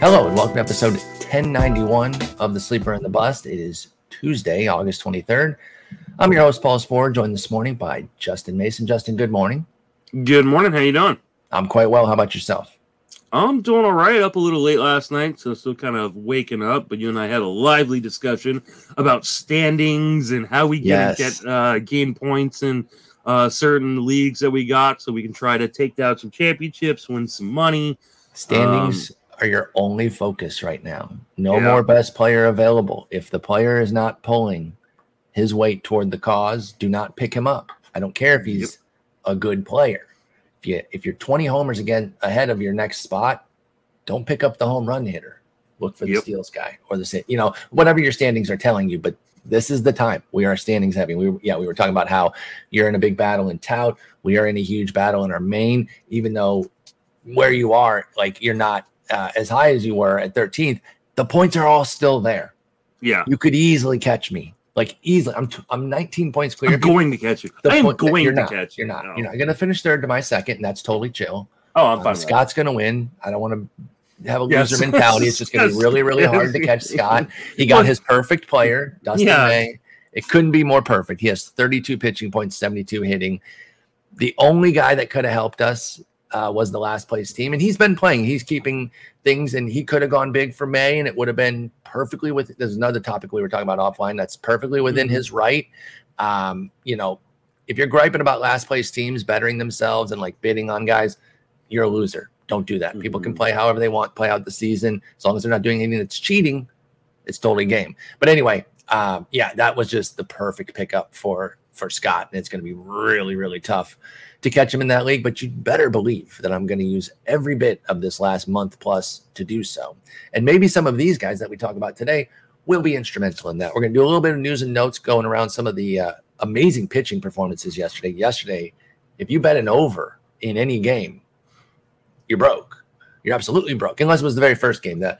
Hello and welcome to episode 1091 of The Sleeper and the Bust. It is Tuesday, August 23rd. I'm your host, Paul Spohr, joined this morning by Justin Mason. Justin, good morning. Good morning. How you doing? I'm quite well. How about yourself? I'm doing all right. Up a little late last night, so still kind of waking up. But you and I had a lively discussion about standings and how we gain points in certain leagues that we got, so we can try to take down some championships, win some money. Standings are your only focus right now. No more best player available. If the player is not pulling his weight toward the cause, do not pick him up. I don't care if he's a good player. If you're 20 homers again ahead of your next spot, don't pick up the home run hitter. Look for the steals guy or the whatever your standings are telling you. But this is the time we are standings heavy. We were talking about how you're in a big battle in tout. We are in a huge battle in our main, even though where you are, like you're not. As high as you were at 13th, the points are all still there. Yeah. You could easily catch me. Like, easily. I'm 19 points clear. I'm going to catch you. You're not. No. You're not going to finish third to my second, and that's totally chill. Oh, I'm fine. Scott's going to win. I don't want to have a loser mentality. It's just going to be really, really hard to catch Scott. He got his perfect player, Dustin May. It couldn't be more perfect. He has 32 pitching points, 72 hitting. The only guy that could have helped us was the last place team, and he's been playing. He's keeping things, and he could have gone big for May, and it would have been perfectly with. There's another topic we were talking about offline that's perfectly within his right. If you're griping about last place teams bettering themselves and like bidding on guys, you're a loser. Don't do that. People can play however they want, play out the season as long as they're not doing anything that's cheating. It's totally game. But anyway, that was just the perfect pickup for Scott, and it's going to be really, really tough to catch him in that league, but you better believe that I'm going to use every bit of this last month plus to do so. And maybe some of these guys that we talk about today will be instrumental in that. We're going to do a little bit of news and notes going around some of the amazing pitching performances yesterday. Yesterday, if you bet an over in any game, you're broke. You're absolutely broke, unless it was the very first game, the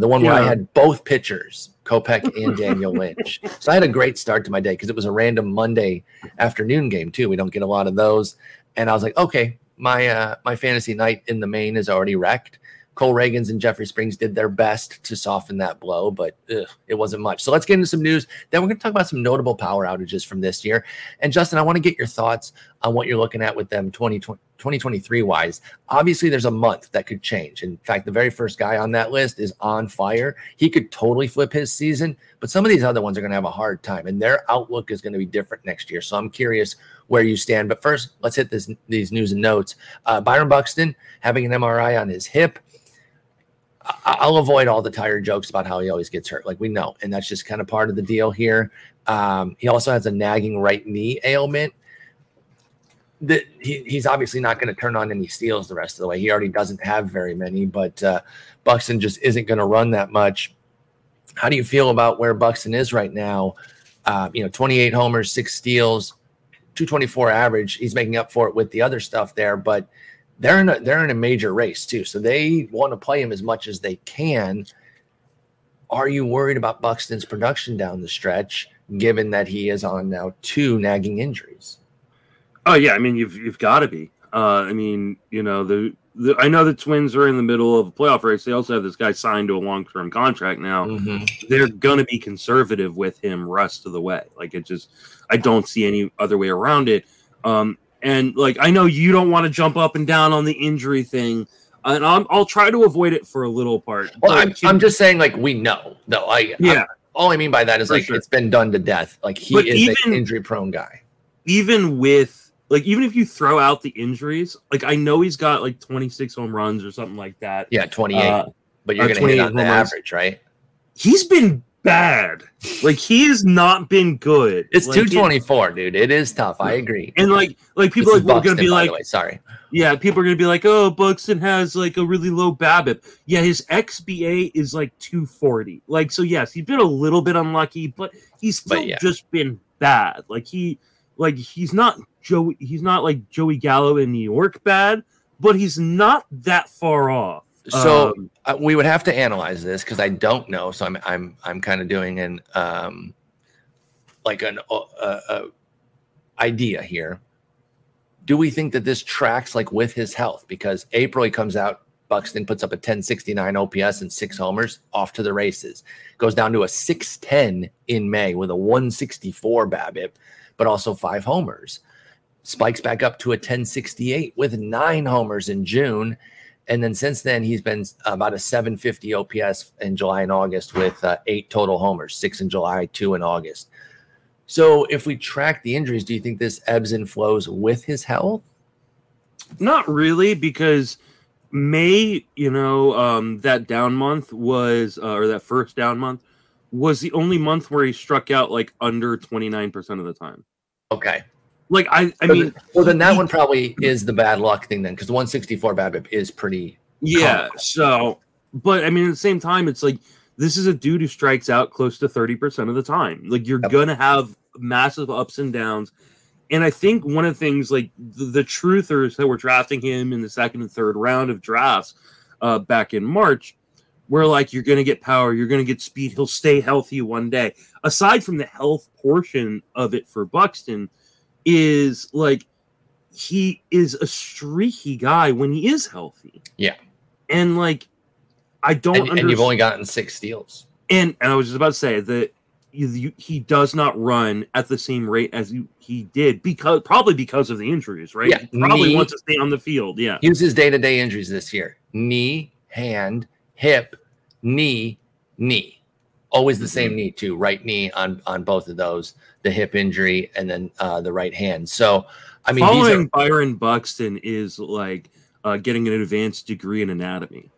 one where I had both pitchers, Kopech and Daniel Lynch. So I had a great start to my day because it was a random Monday afternoon game too. We don't get a lot of those. And I was like, okay, my fantasy night in the main is already wrecked. Cole Reagans and Jeffrey Springs did their best to soften that blow, but it wasn't much. So let's get into some news. Then we're going to talk about some notable power outages from this year. And Justin, I want to get your thoughts on what you're looking at with them 2023-wise. Obviously, there's a month that could change. In fact, the very first guy on that list is on fire. He could totally flip his season, but some of these other ones are going to have a hard time, and their outlook is going to be different next year. So I'm curious where you stand. But first, let's hit these news and notes. Byron Buxton having an MRI on his hip. I'll avoid all the tired jokes about how he always gets hurt. Like we know, and that's just kind of part of the deal here. He also has a nagging right knee ailment. He's obviously not going to turn on any steals the rest of the way. He already doesn't have very many, but Buxton just isn't going to run that much. How do you feel about where Buxton is right now? 28 homers, 6 steals, 224 average. He's making up for it with the other stuff there, but They're in a major race, too, so they want to play him as much as they can. Are you worried about Buxton's production down the stretch, given that he is on now 2 nagging injuries? Oh, yeah, I mean, you've got to be. I know the Twins are in the middle of a playoff race. They also have this guy signed to a long-term contract now. Mm-hmm. They're going to be conservative with him rest of the way. Like, it just – I don't see any other way around it. And, like, I know you don't want to jump up and down on the injury thing, and I'll try to avoid it for a little part. Well, I'm just saying, like, we know, though. All I mean by that is, like, sure, it's been done to death. Like, he is an injury-prone guy. Even with, like, even if you throw out the injuries, like, I know he's got, like, 26 home runs or something like that. Yeah, 28. But you're going to hit on the average, right? He's been bad. Like, he has not been good. It's like, 224, dude. It is tough. I agree. And like people are going to be like, sorry. Yeah, people are going to be like, oh, Buxton has like a really low BABIP. Yeah, his XBA is like 240. Like, so yes, he's been a little bit unlucky, but he's still just been bad. Like he's not like Joey Gallo in New York bad, but he's not that far off. So we would have to analyze this because I don't know. So I'm kind of doing an idea here. Do we think that this tracks like with his health? Because April he comes out Buxton puts up a 1069 OPS and 6 homers, off to the races. Goes down to a 610 in May with a 164 BABIP, but also 5 homers. Spikes back up to a 1068 with 9 homers in June. And then since then, he's been about a 750 OPS in July and August with 8 total homers, 6 in July, 2 in August. So if we track the injuries, do you think this ebbs and flows with his health? Not really, because May, that down month was, or that first down month was the only month where he struck out like under 29% of the time. Okay. Like, I mean, then that one probably is the bad luck thing then, because the 164 BABIP is pretty. Yeah. Complex. So, but I mean, at the same time, it's like, this is a dude who strikes out close to 30% of the time. Like, you're going to have massive ups and downs. And I think one of the things, like the truthers that were drafting him in the second and third round of drafts back in March, were like, you're going to get power, you're going to get speed, he'll stay healthy one day. Aside from the health portion of it for Buxton, is like, he is a streaky guy when he is healthy. Yeah. And like, I don't understand. And you've only gotten 6 steals. And I was just about to say that he does not run at the same rate as he did, because of the injuries, right? Yeah, he probably wants to stay on the field. Yeah. Here's his day-to-day injuries this year. Knee, hand, hip, knee. Always the same knee too, right knee on both of those, the hip injury and then the right hand. So, I mean, following Byron Buxton is like getting an advanced degree in anatomy.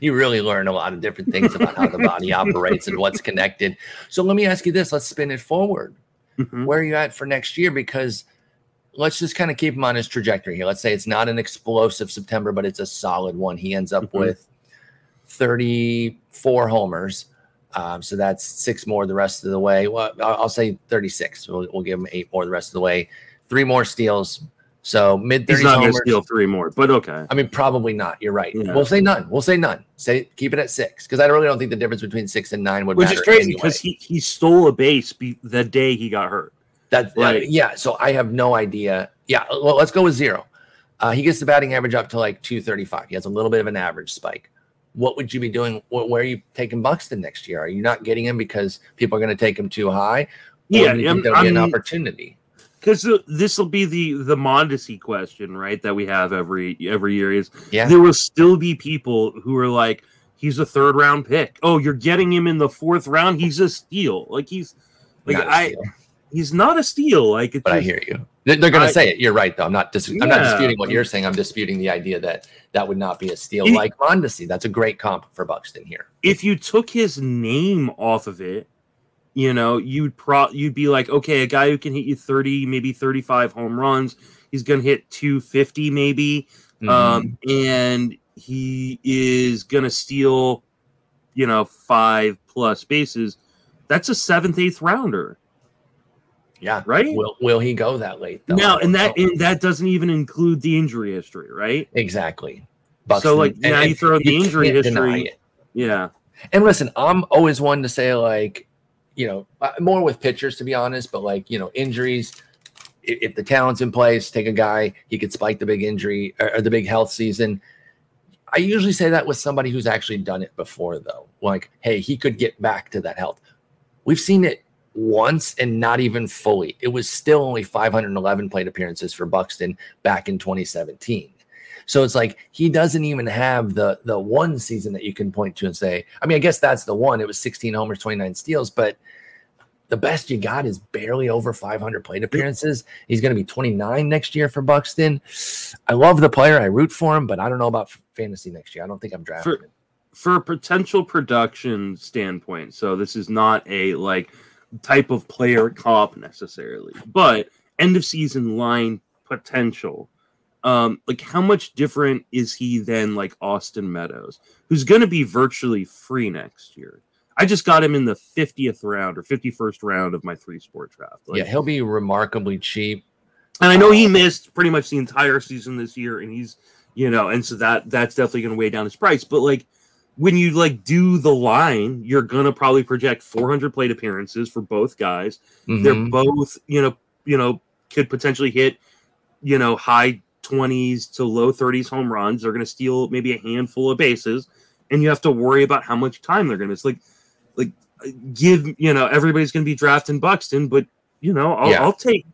You really learn a lot of different things about how the body operates and what's connected. So let me ask you this. Let's spin it forward. Mm-hmm. Where are you at for next year? Because let's just kind of keep him on his trajectory here. Let's say it's not an explosive September, but it's a solid one. He ends up with 34 homers. So that's 6 more the rest of the way. Well, I'll say 36. We'll give him 8 more the rest of the way. 3 more steals. So mid 30s. He's not going to steal 3 more, but okay. I mean, probably not. You're right. Yeah. We'll say none. Say keep it at 6, because I really don't think the difference between 6 and 9 would matter. Which is crazy because anyway. He stole a base the day he got hurt. That's right. Yeah. So I have no idea. Yeah. Well, let's go with 0. He gets the batting average up to like 235. He has a little bit of an average spike. What would you be doing? Where are you taking Buxton next year? Are you not getting him because people are going to take him too high? Yeah. There'll be an opportunity. Because this will be the Mondesi question, right, that we have every year is there will still be people who are like, he's a third-round pick. Oh, you're getting him in the 4th round? He's a steal. Like, he's not a steal. Like, but I hear you. They're going to say it. You're right, though. I'm not disputing what you're saying. I'm disputing the idea that would not be a steal like Mondesi. That's a great comp for Buxton here. If you took his name off of it, you'd be like, okay, a guy who can hit you 30, maybe 35 home runs, he's going to hit 250 maybe, and he is going to steal, 5 plus bases. That's a 7th, 8th rounder. Yeah, right. Will he go that late though? No, and that doesn't even include the injury history, right? Exactly. Buxton, so like now you throw the injury history. Yeah, and listen, I'm always one to say like. More with pitchers, to be honest, but like, injuries, if the talent's in place, take a guy, he could spike the big injury or the big health season. I usually say that with somebody who's actually done it before, though. Like, hey, he could get back to that health. We've seen it once and not even fully. It was still only 511 plate appearances for Buxton back in 2017. So it's like he doesn't even have the one season that you can point to and say, I mean, I guess that's the one. It was 16 homers, 29 steals, but the best you got is barely over 500 plate appearances. He's going to be 29 next year for Buxton. I love the player. I root for him, but I don't know about fantasy next year. I don't think I'm drafting him. For a potential production standpoint, so this is not a like type of player comp necessarily, but end-of-season line potential. Like how much different is he than like Austin Meadows, who's going to be virtually free next year? I just got him in the 50th round or 51st round of my 3-sport draft. Like, yeah, he'll be remarkably cheap. And I know he missed pretty much the entire season this year, and he's, and so that's definitely going to weigh down his price. But like when you like do the line, you're going to probably project 400 plate appearances for both guys. Mm-hmm. They're both, could potentially hit, high 20s to low 30s home runs. They're going to steal maybe a handful of bases, and you have to worry about how much time they're going to miss. Everybody's going to be drafting Buxton, but I'll take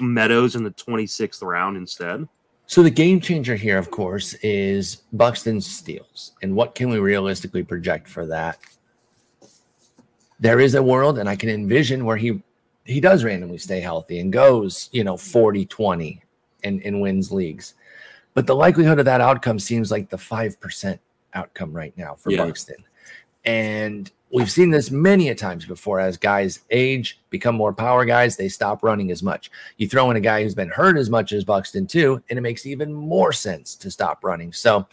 Meadows in the 26th round instead. So the game changer here, of course, is Buxton steals. And what can we realistically project for that? There is a world, and I can envision where he does randomly stay healthy and goes, 40-20 and wins leagues. But the likelihood of that outcome seems like the 5% outcome right now for Buxton. And we've seen this many a times before. As guys age, become more power guys, they stop running as much. You throw in a guy who's been hurt as much as Buxton too, and it makes even more sense to stop running. So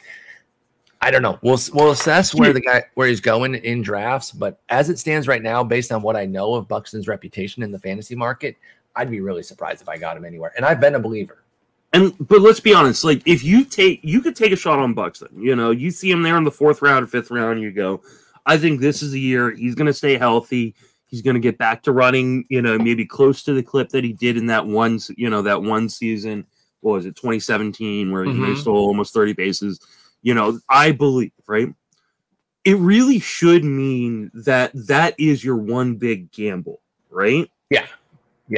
I don't know. We'll assess where he's going in drafts, but as it stands right now, based on what I know of Buxton's reputation in the fantasy market, I'd be really surprised if I got him anywhere. And I've been a believer. But let's be honest, if you could take a shot on Buxton. You see him there in the 4th round or 5th round, you go, I think this is the year he's going to stay healthy. He's going to get back to running, maybe close to the clip that he did in that one season. What was it, 2017, where he stole almost 30 bases? I believe, right? It really should mean that is your one big gamble, right? Yeah.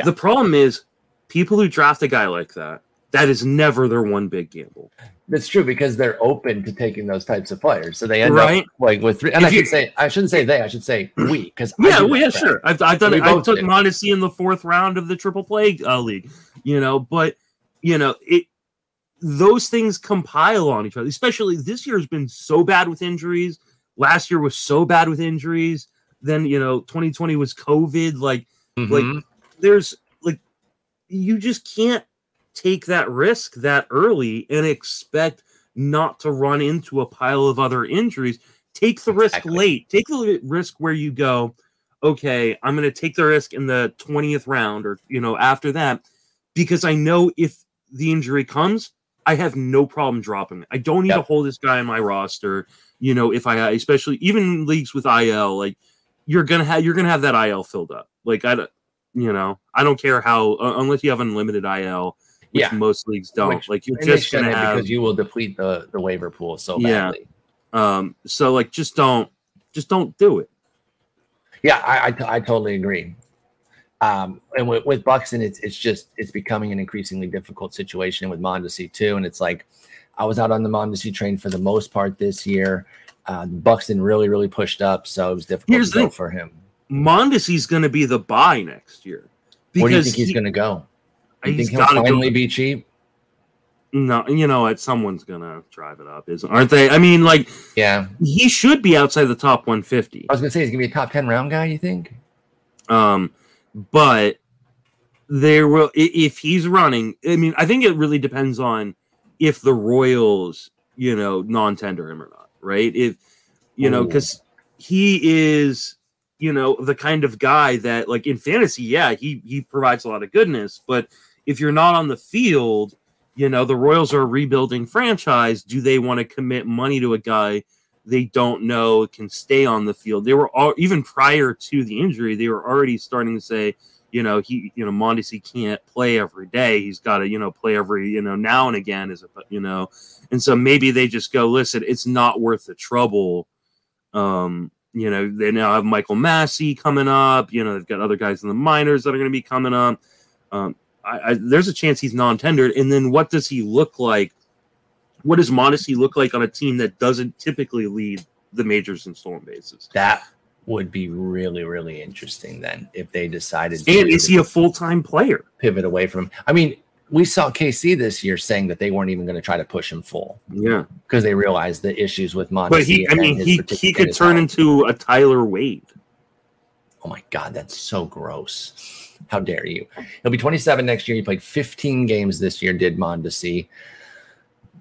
The problem is people who draft a guy like that, that is never their one big gamble. That's true, because they're open to taking those types of players. So they end up with three. And I should say we. Sure. I've done it. I took Mondesi in the 4th round of the Triple Play league, those things compile on each other, especially this year has been so bad with injuries. Last year was so bad with injuries. Then, 2020 was COVID. You just can't take that risk that early and expect not to run into a pile of other injuries. Take the risk late. Take the risk where you go, okay, I'm going to take the risk in the 20th round or, after that, because I know if the injury comes, I have no problem dropping it. I don't need to hold this guy on my roster. If I, especially even in leagues with IL, you're going to have that IL filled up. I don't care how, unless you have unlimited IL, which most leagues don't. You're just going to have, because you will deplete the waiver pool so badly. Just don't do it. Yeah, I totally agree. And with Buxton, it's becoming an increasingly difficult situation with Mondesi too. And it's I was out on the Mondesi train for the most part this year. Buxton really, really pushed up. So it was difficult to go for him. Mondesi's going to be the buy next year. Where do you think he's going to go? You think he'll finally be cheap? No, someone's going to drive it up, aren't they? He should be outside the top 150. I was going to say, he's going to be a top 10 round guy, you think? But there will, if he's running, I think it really depends on if the Royals, non-tender him or not, right? If, because he is, the kind of guy that, in fantasy, he provides a lot of goodness. But if you're not on the field, the Royals are a rebuilding franchise. Do they want to commit money to a guy they don't know can stay on the field? They were all, even prior to the injury, they were already starting to say, Mondesi can't play every day. He's got to, play every, now and again, and so maybe they just go, listen, it's not worth the trouble. They now have Michael Massey coming up, they've got other guys in the minors that are going to be coming up. There's a chance he's non-tendered. And then what does he look like? What does Mondesi look like on a team that doesn't typically lead the majors in stolen bases? That would be really, really interesting then if they decided to. And is he a full-time player? Pivot away from him. We saw KC this year saying that they weren't even going to try to push him full. Yeah. Because they realized the issues with Mondesi. But he could turn into a Tyler Wade. Oh, my God, that's so gross. How dare you? He'll be 27 next year. He played 15 games this year, did Mondesi.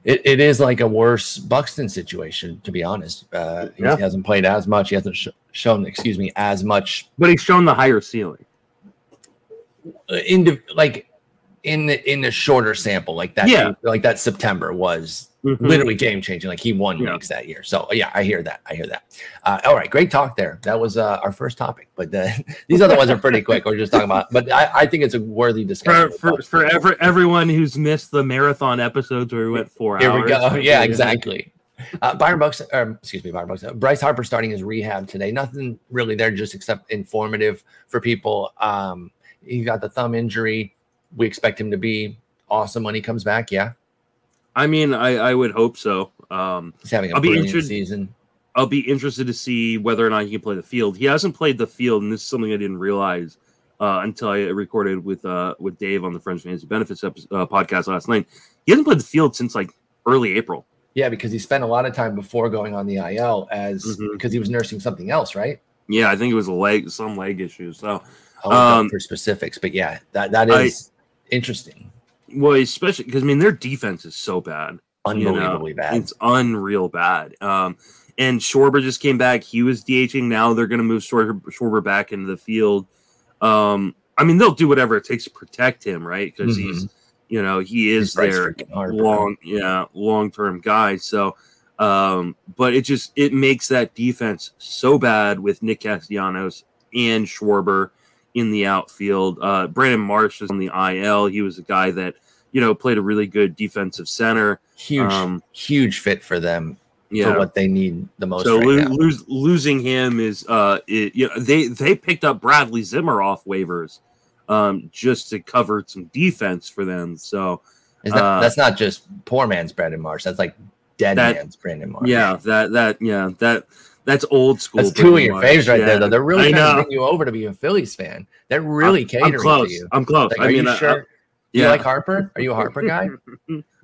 It is like a worse Buxton situation, to be honest. He hasn't played as much. He hasn't shown, as much. But he's shown the higher ceiling. In the shorter sample, that September was literally game changing. Like he won leagues that year. So yeah, I hear that. All right. Great talk there. That was our first topic, but these other ones are pretty quick. We're just talking about, but I think it's a worthy discussion. For everyone who's missed the marathon episodes where we went 4 hours. Here we go. Yeah, exactly. Byron Buxton. Bryce Harper starting his rehab today. Nothing really there, just except informative for people. He got the thumb injury. We expect him to be awesome when he comes back. Yeah. I mean, I would hope so. He's having a brilliant season. I'll be interested to see whether or not he can play the field. He hasn't played the field, and this is something I didn't realize until I recorded with Dave on the French Fantasy Benefits podcast last night. He hasn't played the field since like early April. Yeah, because he spent a lot of time before going on the IL because he was nursing something else, right? Yeah, I think it was some leg issue. So I'll look up for specifics, but yeah, that is interesting. Well, especially because, I mean, their defense is so bad. Unbelievably bad. It's unreal bad. And Schwarber just came back. He was DHing. Now they're going to move Schwarber back into the field. I mean, they'll do whatever it takes to protect him, right? Because he is their long-term guy. So, but it makes that defense so bad with Nick Castellanos and Schwarber in the outfield. Brandon Marsh is on the IL. He was a guy that, played a really good defensive center. Huge fit for them for what they need the most. So losing him is, they picked up Bradley Zimmer off waivers just to cover some defense for them. So that's not just poor man's Brandon Marsh. That's like dead man's Brandon Marsh. Yeah. That's old school. That's two of your faves right there, though. They're really trying to bring you over to be a Phillies fan. They're really catering to you. I'm close. Like, are you sure? Do you like Harper? Are you a Harper guy?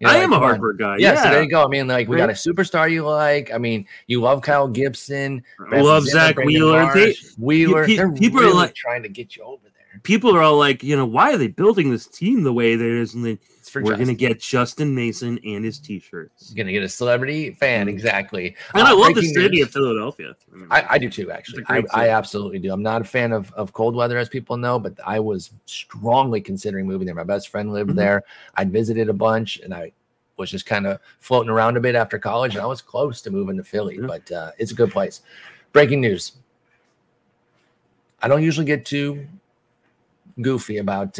I am a Harper guy. Yeah, so there you go. I mean, like, we got a superstar you like. I mean, you love Kyle Gibson. I love Zach Wheeler. People really are like trying to get you over there. People are all like, why are they building this team the way there is? And then we're going to get Justin Mason and his T-shirts. Going to get a celebrity fan, exactly. And I love the city of Philadelphia. I do too, actually. I absolutely do. I'm not a fan of cold weather, as people know, but I was strongly considering moving there. My best friend lived there. I'd visited a bunch, and I was just kind of floating around a bit after college, and I was close to moving to Philly, but it's a good place. Breaking news. I don't usually get too goofy about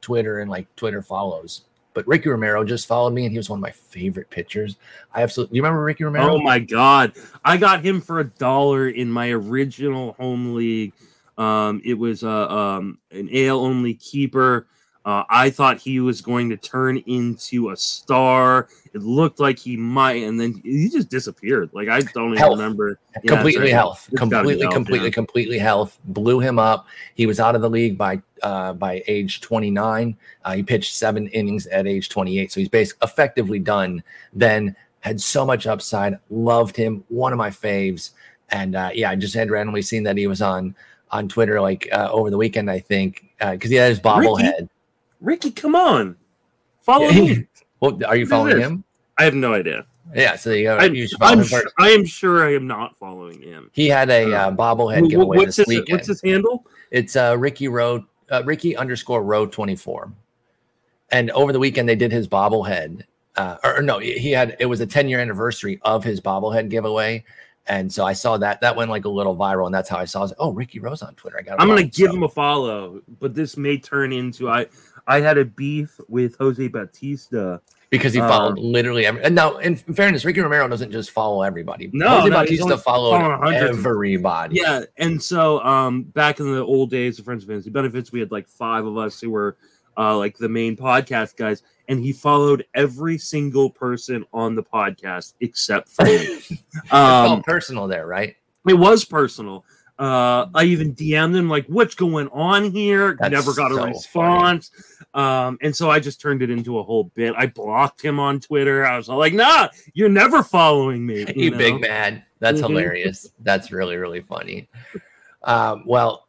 Twitter and like Twitter follows. But Ricky Romero just followed me, and he was one of my favorite pitchers. You remember Ricky Romero? Oh, my God. I got him for $1 in my original home league. It was an AL-only keeper. I thought he was going to turn into a star. It looked like he might, and then he just disappeared. Like, I don't even remember. Completely health. Blew him up. He was out of the league by age 29. He pitched 7 innings at age 28, so he's basically effectively done then. Had so much upside. Loved him. One of my faves. And, I just had randomly seen that he was on Twitter, like, over the weekend, I think, because he had his bobblehead. Ricky, come on. Follow me. Well, are you following him? I have no idea. Yeah, so I am sure I am not following him. He had a bobblehead giveaway this weekend. What's his handle? It's Ricky_Road 24. And over the weekend, they did his bobblehead. It was a 10-year anniversary of his bobblehead giveaway. And so I saw that went like a little viral, and that's how I saw it. I was like, oh, Ricky Road's on Twitter. I'm going to give him a follow, but this may turn into I had a beef with Jose Bautista because he followed literally every. And now, in fairness, Ricky Romero doesn't just follow everybody. Jose Bautista followed everybody. Yeah, and so back in the old days of Friends of Fantasy Benefits, we had like 5 of us who were like the main podcast guys, and he followed every single person on the podcast except for me. It felt personal there, right? It was personal. I even DM'd him like, what's going on here? Never got a response. And so I just turned it into a whole bit. I blocked him on Twitter. I was all like, nah, you're never following me. You big man. That's hilarious. That's really, really funny. Well,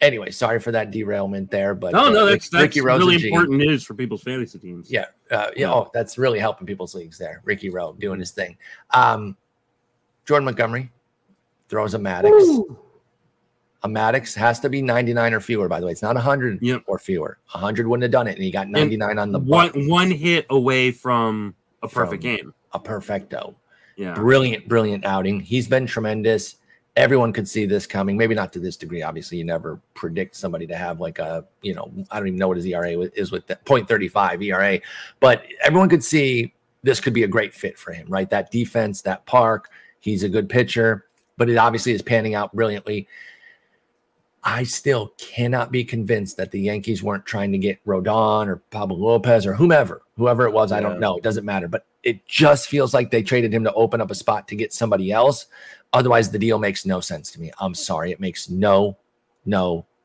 anyway, sorry for that derailment there, but that's really important news for people's fantasy teams. Yeah. That's really helping people's leagues there. Ricky Road doing his thing. Jordan Montgomery throws a Maddox. Woo! A Maddox has to be 99 or fewer, by the way. It's not 100 or fewer. 100 wouldn't have done it, and he got 99 on the buck. One hit away from a perfect game. a perfecto. Yeah. Brilliant, brilliant outing. He's been tremendous. Everyone could see this coming. Maybe not to this degree. Obviously, you never predict somebody to have like a, you know, I don't even know what his ERA is with that 0.35 ERA. But everyone could see this could be a great fit for him, right? That defense, that park, he's a good pitcher. But it obviously is panning out brilliantly. I still cannot be convinced that the Yankees weren't trying to get Rodon or Pablo Lopez or whoever it was. Yeah. I don't know. It doesn't matter. But it just feels like they traded him to open up a spot to get somebody else. Otherwise, the deal makes no sense to me. I'm sorry. It makes no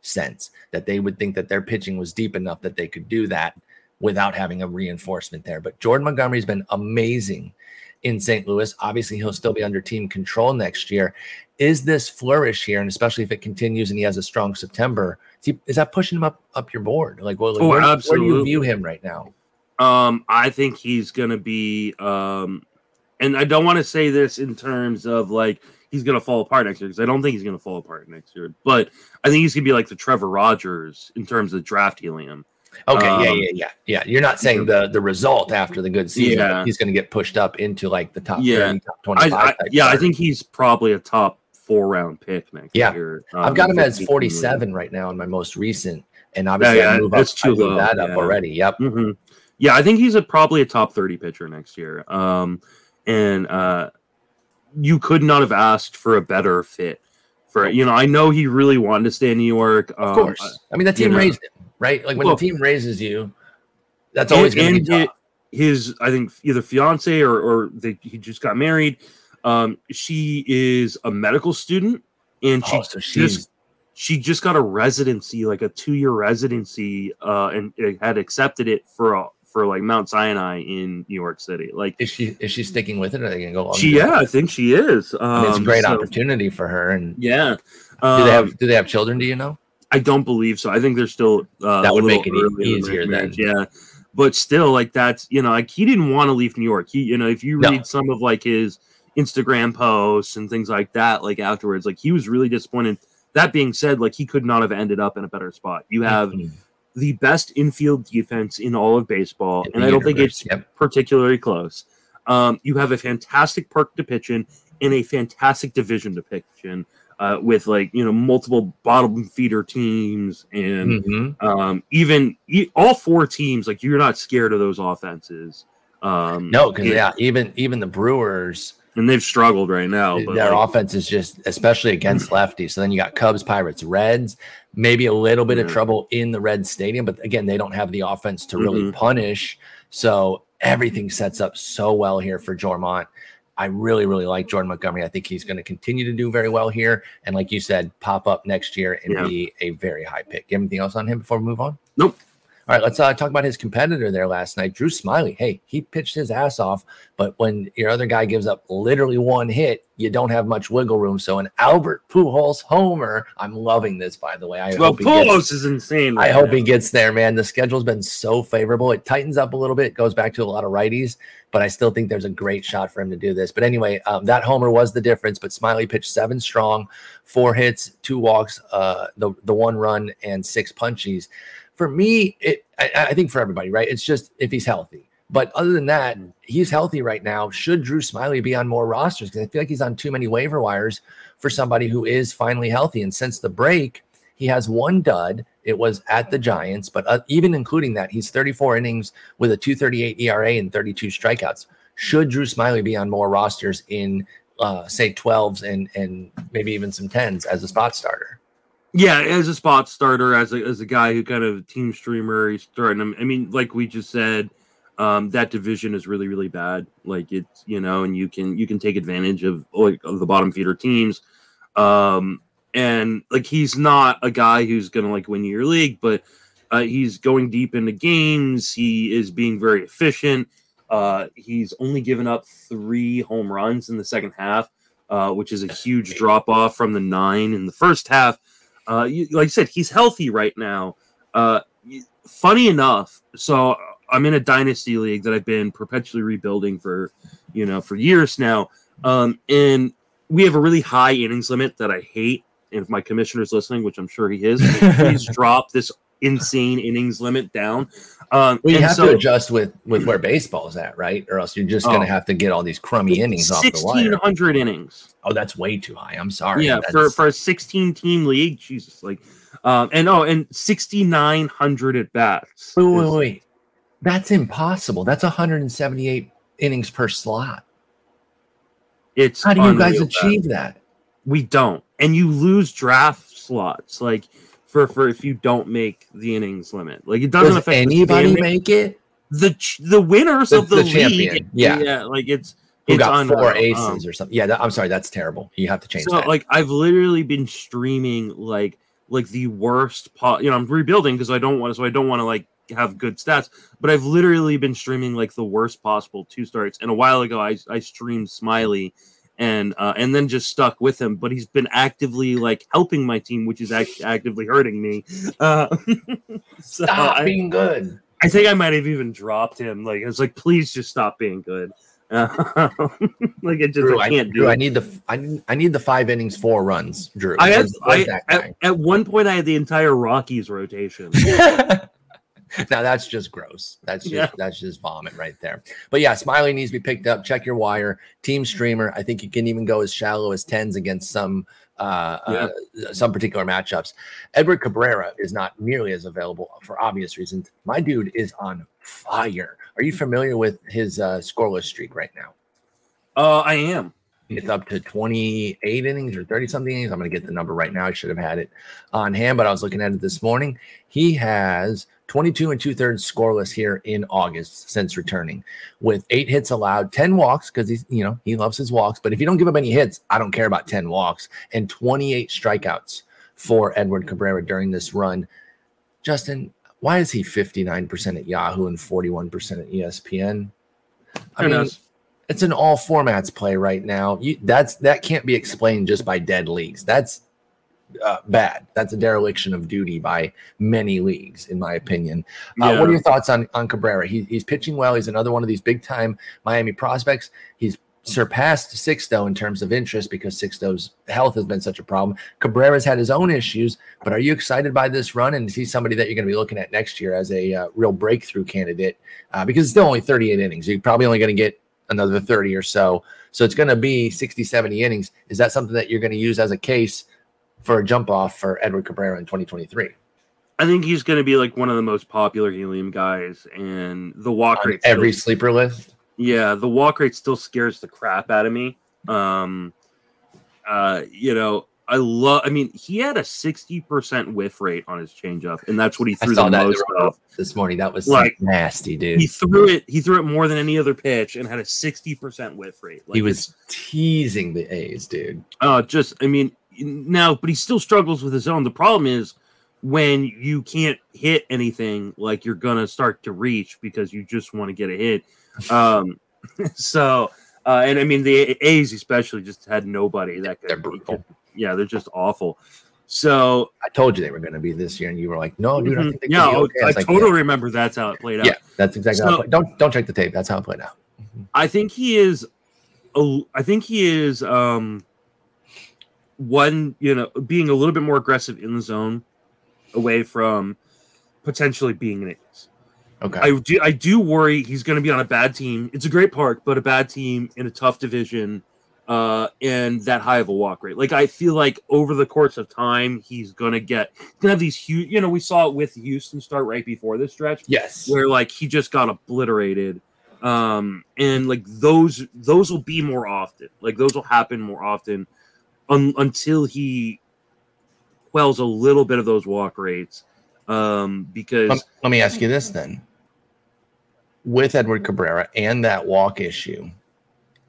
sense that they would think that their pitching was deep enough that they could do that without having a reinforcement there. But Jordan Montgomery's been amazing in St. Louis. Obviously, he'll still be under team control next year. Is this flourish here? And especially if it continues and he has a strong September, is that pushing him up your board? Like, well, where do you view him right now? I think he's going to be, and I don't want to say this in terms of like he's going to fall apart next year, because I don't think he's going to fall apart next year, but I think he's going to be like the Trevor Rogers in terms of draft helium. Okay, yeah. You're not saying the result after the good season. Yeah. He's going to get pushed up into like the top 30, top 25. I think he's probably a top 4-round pick next year. I've got him as 47 right now in my most recent, and obviously I move up too low. That up already. Yep. Mm-hmm. Yeah, I think he's probably a top 30 pitcher next year. And you could not have asked for a better fit. I know he really wanted to stay in New York. Of course, I mean that team raised him. Right? Like when the team raises you, that's always going to be tough. His, I think, either fiance or he just got married. She is a medical student, and she just got a residency, like a 2-year residency, and had accepted it for like Mount Sinai in New York City. Like, is she sticking with it? Or are they going to go on? I think she is. I mean, it's a great opportunity for her. And yeah, do they have children? Do you know? I don't believe so. I think they're still that would make it easier then. Yeah, but still, like that's like he didn't want to leave New York. He, if you read some of like his Instagram posts and things like that, like afterwards, like he was really disappointed. That being said, like he could not have ended up in a better spot. You have the best infield defense in all of baseball, and I don't think it's particularly close. You have a fantastic park to pitch in and a fantastic division to pitch in. With like multiple bottom feeder teams and even all four teams, like you're not scared of those offenses. No, because even the Brewers, and they've struggled right now. But their offense is just, especially against lefties. So then you got Cubs, Pirates, Reds. Maybe a little bit of trouble in the Red Stadium, but again, they don't have the offense to really punish. So everything sets up so well here for Jormont. I really, really like Jordan Montgomery. I think he's going to continue to do very well here. And like you said, pop up next year and be a very high pick. You have anything else on him before we move on? Nope. All right, let's talk about his competitor there last night, Drew Smiley. Hey, he pitched his ass off, but when your other guy gives up literally one hit, you don't have much wiggle room. So an Albert Pujols homer. I'm loving this, by the way. Pujols is insane. I hope he gets there, man. The schedule's been so favorable. It tightens up a little bit. It goes back to a lot of righties, but I still think there's a great shot for him to do this. But anyway, that homer was the difference, but Smiley pitched 7 strong, 4 hits, 2 walks, the 1 run, and 6 punchies. For me, I think for everybody, right? It's just if he's healthy. But other than that, he's healthy right now. Should Drew Smiley be on more rosters? Because I feel like he's on too many waiver wires for somebody who is finally healthy. And since the break, he has 1 dud. It was at the Giants. But even including that, he's 34 innings with a 2.38 ERA and 32 strikeouts. Should Drew Smiley be on more rosters in, say, 12s and maybe even some 10s as a spot starter? Yeah, as a spot starter, as a guy who kind of team streamer, he's starting him. I mean, like we just said, that division is really, really bad. Like it's and you can take advantage of the bottom feeder teams, and like he's not a guy who's gonna like win your league, but he's going deep into games. He is being very efficient. He's only given up 3 home runs in the second half, which is a huge drop off from the 9 in the first half. Like I said, he's healthy right now. Funny enough, so I'm in a dynasty league that I've been perpetually rebuilding for years now. And we have a really high innings limit that I hate. And if my commissioner's listening, which I'm sure he is, please drop this insane innings limit down. Well, you have to adjust with where baseball is at, right? Or else you're just going to have to get all these crummy innings off the wire. 1,600 innings. Oh, that's way too high. I'm sorry. Yeah, for a 16-team league, Jesus. Like, and 6,900 at-bats. Wait. That's impossible. That's 178 innings per slot. It's How do you guys achieve that? We don't. And you lose draft slots, like, for if you don't make the innings limit. Like, it doesn't affect anybody make it. The winners of the champion league. Yeah, like it's got four aces or something. Yeah, I'm sorry, that's terrible. You have to change that. Like, I've literally been streaming like the worst I'm rebuilding because I don't want to like have good stats, but I've literally been streaming like the worst possible two starts. And a while ago I streamed Smiley and then just stuck with him, but he's been actively like helping my team, which is actively hurting me. So stop being good. I think I might have even dropped him. Like, I was like, please just stop being good. Like, it just Drew, I can't do. Drew, it. I need the 5 innings, 4 runs, Drew. At one point I had the entire Rockies rotation. Now that's just gross. That's just vomit right there. But yeah, Smiley needs to be picked up. Check your wire. Team streamer. I think you can even go as shallow as 10s against some particular matchups. Edward Cabrera is not nearly as available for obvious reasons. My dude is on fire. Are you familiar with his scoreless streak right now? I am. It's up to 28 innings or 30-something innings. I'm going to get the number right now. I should have had it on hand, but I was looking at it this morning. He has 22 2/3 scoreless here in August since returning, with 8 hits allowed, 10 walks, because he loves his walks. But if you don't give up any hits, I don't care about 10 walks, and 28 strikeouts for Edward Cabrera during this run. Justin, why is he 59% at Yahoo and 41% at ESPN? I mean, it's an all formats play right now. That can't be explained just by dead leagues. That's bad. That's a dereliction of duty by many leagues, in my opinion. What are your thoughts on Cabrera? He's pitching well. He's another one of these big time Miami prospects. He's surpassed Sixto in terms of interest because Sixto's health has been such a problem. Cabrera's had his own issues, but are you excited by this run? And is he somebody that you're going to be looking at next year as a real breakthrough candidate? Because it's still only 38 innings. You're probably only going to get another 30 or so. So it's going to be 60, 70 innings. Is that something that you're going to use as a case for a jump off for Edward Cabrera in 2023? I think he's going to be like one of the most popular helium guys, and the walk rate. Every sleeper list? Yeah, the walk rate still scares the crap out of me. He had a 60% whiff rate on his changeup, and that's what he threw the most of this morning. That was like nasty, dude. He threw it more than any other pitch and had a 60% whiff rate. Like, he was teasing the A's, dude. But he still struggles with his own. The problem is when you can't hit anything, like, you're going to start to reach because you just want to get a hit. The A's especially just had nobody that could. They're brutal. Yeah, they're just awful. So I told you they were going to be this year, and you were like, "No, dude, I think they're going to be okay." I remember that's how it played out. Yeah, that's exactly how it played. Don't check the tape. That's how it played out. I think he is one, being a little bit more aggressive in the zone, away from potentially being an ace. Okay. I do worry he's going to be on a bad team. It's a great park, but a bad team in a tough division, and that high of a walk rate. Like, I feel like over the course of time, he's going to have these huge, we saw it with Houston start right before this stretch. Yes. Where, like, he just got obliterated. And like those will be more often. Like, those will happen more often until he quells a little bit of those walk rates. Because let me ask you this then, with Edward Cabrera and that walk issue,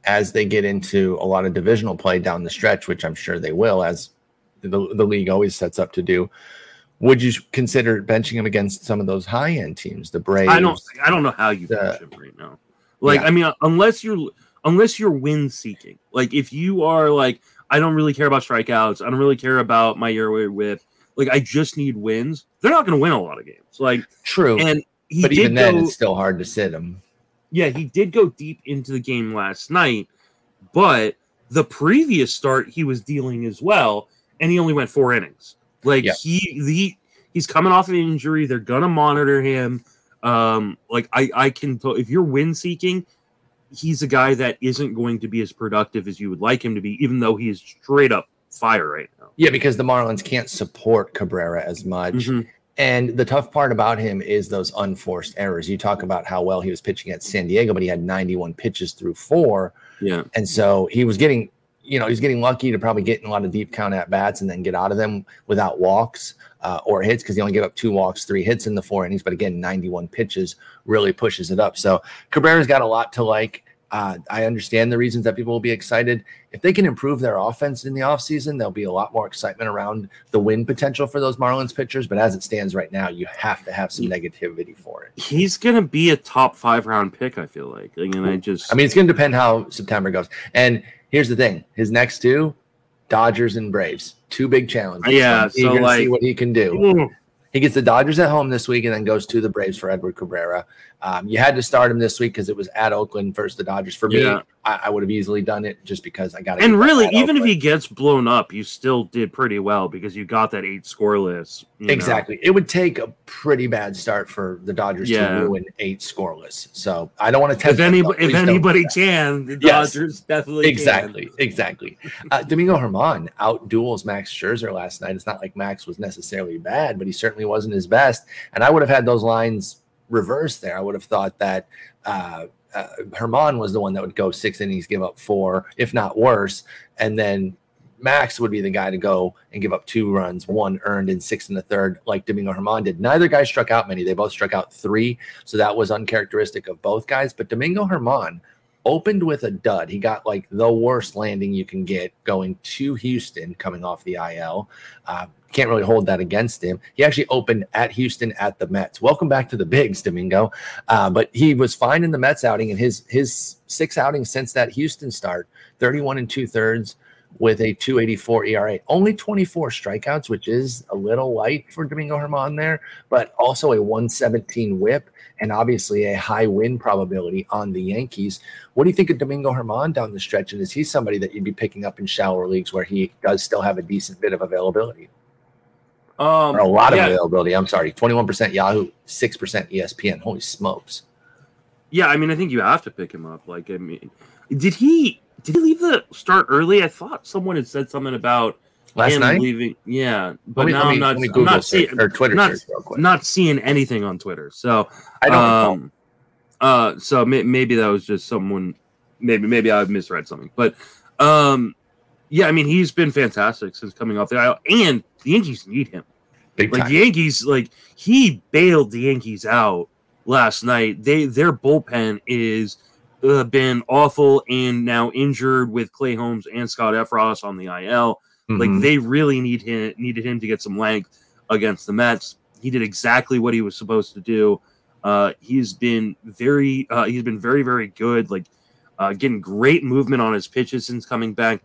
as they get into a lot of divisional play down the stretch, which I'm sure they will, as the league always sets up to do, would you consider benching him against some of those high end teams, the Braves? I don't know how you bench him right now. Like, yeah. I mean, unless you're win seeking, like, if you are like, I don't really care about strikeouts, I don't really care about my ERA whip. Like, I just need wins. They're not going to win a lot of games. Like, true. And but even then, it's still hard to sit him. Yeah, he did go deep into the game last night, but the previous start he was dealing as well, and he only went 4 innings. Like, he's coming off an injury. They're going to monitor him. I can tell if you're win seeking, he's a guy that isn't going to be as productive as you would like him to be, even though he is straight up fire right now. Yeah, because the Marlins can't support Cabrera as much. Mm-hmm. And the tough part about him is those unforced errors. You talk about how well he was pitching at San Diego, but he had 91 pitches through 4. Yeah. And so he was getting, he's getting lucky to probably get in a lot of deep count at bats and then get out of them without walks or hits, because he only gave up 2 walks, 3 hits in the 4 innings. But again, 91 pitches really pushes it up. So Cabrera's got a lot to like. I understand the reasons that people will be excited. If they can improve their offense in the offseason, there'll be a lot more excitement around the win potential for those Marlins pitchers. But as it stands right now, you have to have some negativity for it. He's going to be a top 5 round pick, I feel like. It's going to depend how September goes. And here's the thing. His next 2, Dodgers and Braves. 2 big challenges. Yeah. So you're going to see what he can do. He gets the Dodgers at home this week and then goes to the Braves for Edward Cabrera. You had to start him this week because it was at Oakland versus the Dodgers. For me, I would have easily done it just because I got it. And really, even if he gets blown up, you still did pretty well because you got that 8 scoreless. Exactly. It would take a pretty bad start for the Dodgers to ruin 8 scoreless. So I don't want to test if anybody can, the Dodgers definitely can. Exactly. Domingo German outduels Max Scherzer last night. It's not like Max was necessarily bad, but he certainly wasn't his best, and I would have had those lines reversed there. I would have thought that German was the one that would go 6 innings, give up 4, if not worse, and then Max would be the guy to go and give up 2 runs, 1 earned in 6 1/3, like Domingo German did. Neither guy struck out many. They both struck out 3, so that was uncharacteristic of both guys. But Domingo German opened with a dud. He got like the worst landing you can get going to Houston coming off the IL. Can't really hold that against him. He actually opened at Houston at the Mets. Welcome back to the bigs, Domingo. But he was fine in the Mets outing, and his 6 outings since that Houston start, 31 2/3 with a 2.84 ERA. Only 24 strikeouts, which is a little light for Domingo German there, but also a 117 whip. And obviously a high win probability on the Yankees. What do you think of Domingo German down the stretch? And is he somebody that you'd be picking up in shallower leagues where he does still have a decent bit of availability? Of availability. I'm sorry. 21% Yahoo, 6% ESPN. Holy smokes. Yeah, I think you have to pick him up. Did he leave the start early? I thought someone had said something about last night leaving. Yeah, but I'm not seeing anything on Twitter. So I don't know. So maybe that was just someone. Maybe I've misread something. But he's been fantastic since coming off the IL, and the Yankees need him. Big time. The Yankees, he bailed the Yankees out last night. Their bullpen is been awful and now injured with Clay Holmes and Scott Efros on the IL. They really needed him to get some length against the Mets. He did exactly what he was supposed to do. He's been very, very good. Getting great movement on his pitches since coming back.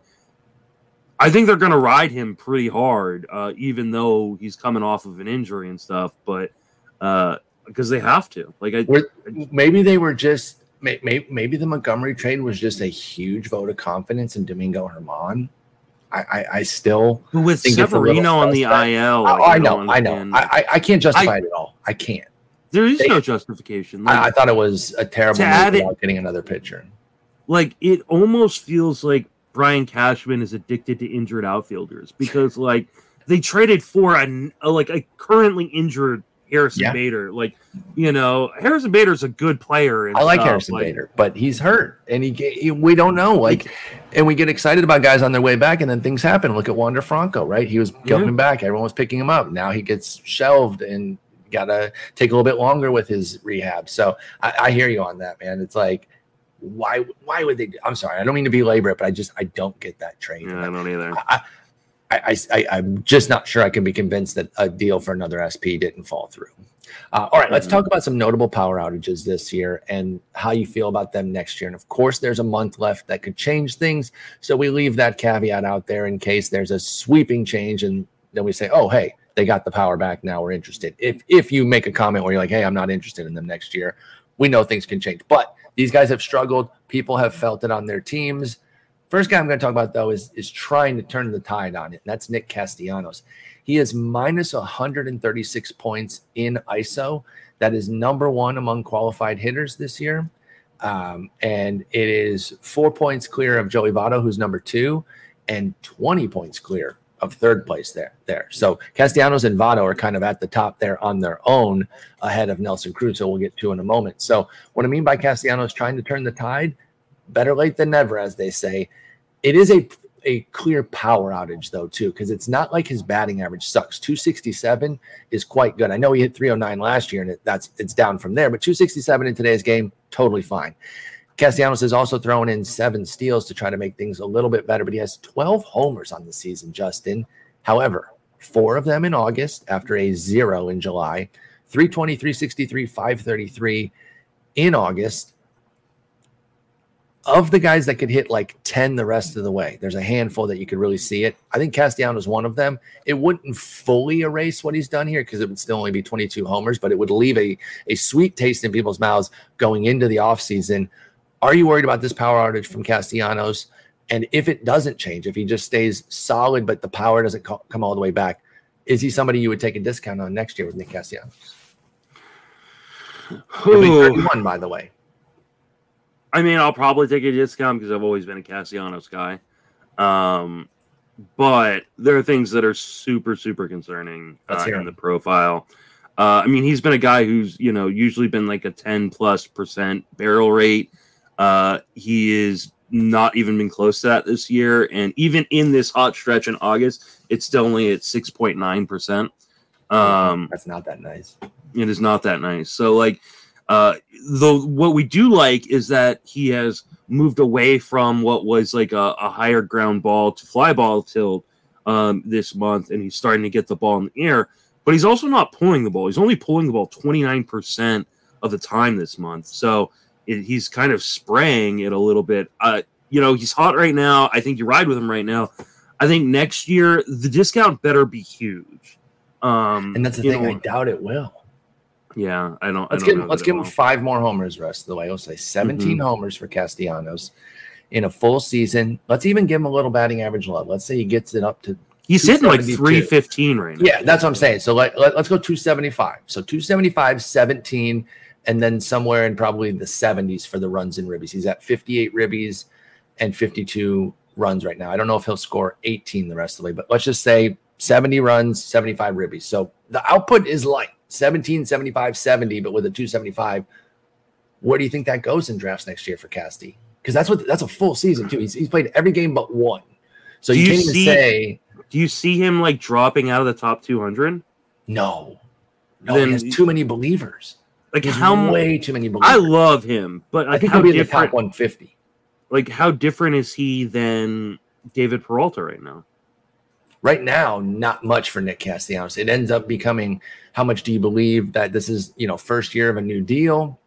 I think they're going to ride him pretty hard, even though he's coming off of an injury and stuff. But because they have to, maybe the Montgomery trade was just a huge vote of confidence in Domingo German. I still with think Severino on the IL. I know. I can't justify it at all. I can't. There is no justification. I thought it was a terrible move without getting another pitcher. It almost feels like Brian Cashman is addicted to injured outfielders because they traded for a currently injured Harrison Bader. Harrison Bader's a good player. I like Harrison Bader, but he's hurt, and we don't know. And we get excited about guys on their way back, and then things happen. Look at Wander Franco, right? He was coming back. Everyone was picking him up. Now he gets shelved and got to take a little bit longer with his rehab. So I hear you on that, man. It's why would they do? I'm sorry. I don't mean to belabor it, but I don't get that trade. Yeah, I don't either. I'm just not sure I can be convinced that a deal for another SP didn't fall through. All right, let's talk about some notable power outages this year and how you feel about them next year. And, of course, there's a month left that could change things, so we leave that caveat out there in case there's a sweeping change and then we say, oh, hey, they got the power back, now we're interested. If you make a comment where you're like, hey, I'm not interested in them next year, we know things can change. But these guys have struggled. People have felt it on their teams. First guy I'm going to talk about, though, is trying to turn the tide on it. And that's Nick Castellanos. He is minus 136 points in ISO. That is number one among qualified hitters this year. And it is 4 points clear of Joey Votto, who's number two, and 20 points clear of third place there. So Castellanos and Votto are kind of at the top there on their own ahead of Nelson Cruz. So we'll get to in a moment. So what I mean by Castellanos trying to turn the tide, better late than never, as they say. It is a clear power outage, though, too, because it's not like his batting average sucks. 267 is quite good. I know he hit 309 last year, and it's down from there, but 267 in today's game, totally fine. Castellanos is also throwing in 7 steals to try to make things a little bit better, but he has 12 homers on the season, Justin. However, 4 of them in August after a 0 in July, 320, 363, 533 in August. Of the guys that could hit like 10 the rest of the way, there's a handful that you could really see it. I think Castellanos is one of them. It wouldn't fully erase what he's done here because it would still only be 22 homers, but it would leave a sweet taste in people's mouths going into the offseason. Are you worried about this power outage from Castellanos? And if it doesn't change, if he just stays solid but the power doesn't come all the way back, is he somebody you would take a discount on next year with Nick Castellanos? He'll be 31, by the way. I mean, I'll probably take a discount because I've always been a Castellanos guy. But there are things that are super, super concerning in the profile. I mean, he's been a guy who's, usually been like a 10+% barrel rate. He is not even been close to that this year. And even in this hot stretch in August, it's still only at 6.9%. That's not that nice. It is not that nice. So, though what we do like is that he has moved away from what was like a higher ground ball to fly ball tilt this month, and he's starting to get the ball in the air. But he's also not pulling the ball. He's only pulling the ball 29% of the time this month. So he's kind of spraying it a little bit. He's hot right now. I think you ride with him right now. I think next year the discount better be huge. And that's the thing. I doubt it will. Yeah, I don't. Let's give him 5 more homers the rest of the way. I'll say 17 homers for Castellanos in a full season. Let's even give him a little batting average love. Let's say he gets it up to. He's hitting like 315 right now. Yeah, that's what I'm saying. So let's go 275. So 275, 17, and then somewhere in probably the 70s for the runs and ribbies. He's at 58 ribbies and 52 runs right now. I don't know if he'll score 18 the rest of the way, but let's just say 70 runs, 75 ribbies. So the output is light. 17, 75, 70, but with a 275, where do you think that goes in drafts next year for Casty? Because that's a full season too. He's played every game but one. So you can't even say. Do you see him like dropping out of the top 200? No, then, he has too many believers. Like how way too many believers. I love him, but I think he'll be in the top 150. Like how different is he than David Peralta right now? Right now, not much for Nick Castellanos. It ends up becoming how much do you believe that this is, first year of a new deal?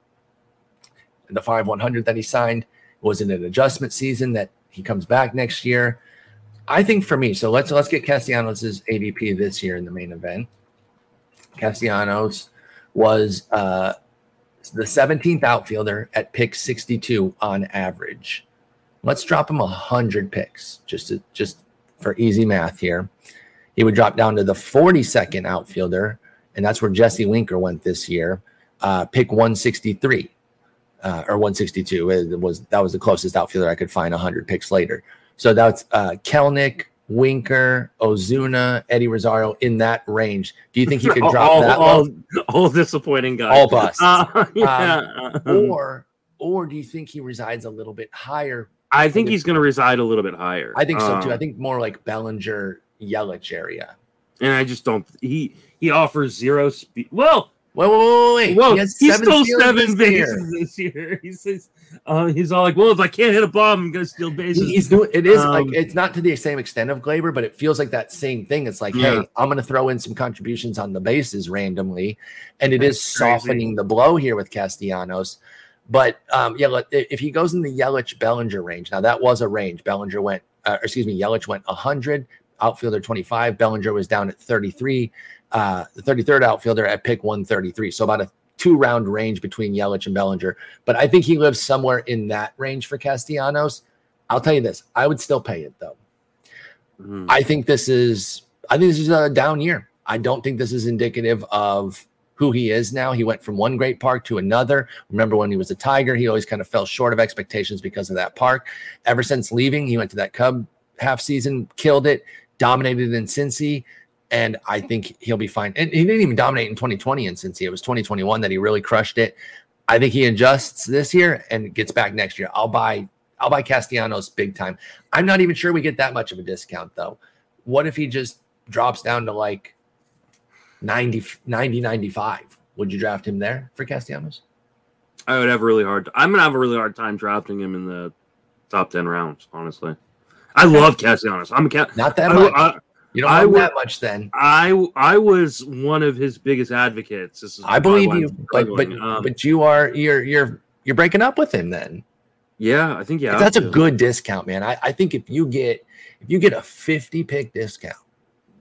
The 5/100 that he signed, was it an adjustment season that he comes back next year? I think for me, so let's get Castellanos' ADP this year in the main event. Castellanos was the 17th outfielder at pick 62 on average. Let's drop him 100 picks just for easy math here. He would drop down to the 42nd outfielder, and that's where Jesse Winker went this year. Pick 163 or 162. That was the closest outfielder I could find 100 picks later. So that's Kelnick, Winker, Ozuna, Eddie Rosario in that range. Do you think he could drop that? All disappointing guys. All busts. Or do you think he resides a little bit higher? I think he's going to reside a little bit higher. I think so, too. I think more like Bellinger, Yelich area. And I just don't – he offers 0 speed. Well, wait. Well, he stole 7 bases this year. He says he's all like, well, if I can't hit a bomb, I'm going to steal bases. It's not to the same extent of Glaber, but it feels like that same thing. It's like, hey, I'm going to throw in some contributions on the bases randomly, and that's crazy. Softening the blow here with Castellanos. But, if he goes in the Yelich-Bellinger range, now that was a range. Yelich went 100, outfielder 25. Bellinger was down at 33, the 33rd outfielder at pick 133. So about a 2-round range between Yelich and Bellinger. But I think he lives somewhere in that range for Castellanos. I'll tell you this. I would still pay it, though. Mm. I think this is a down year. I don't think this is indicative of who he is now. He went from one great park to another. Remember when he was a Tiger, he always kind of fell short of expectations because of that park. Ever since leaving, he went to that Cub half season, killed it, dominated in Cincy, and I think he'll be fine. And he didn't even dominate in 2020 in Cincy. It was 2021 that he really crushed it. I think he adjusts this year and gets back next year. I'll buy Castellanos big time. I'm not even sure we get that much of a discount, though. What if he just drops down to like 90, 95? Would you draft him there for Castellanos? I'm going to have a really hard time drafting him in the top 10 rounds, honestly. I love Castellanos. You don't know that much then. I was one of his biggest advocates. I believe you, but you're breaking up with him then. Yeah, I think yeah. That's a good discount, man. I think if you get a 50 pick discount,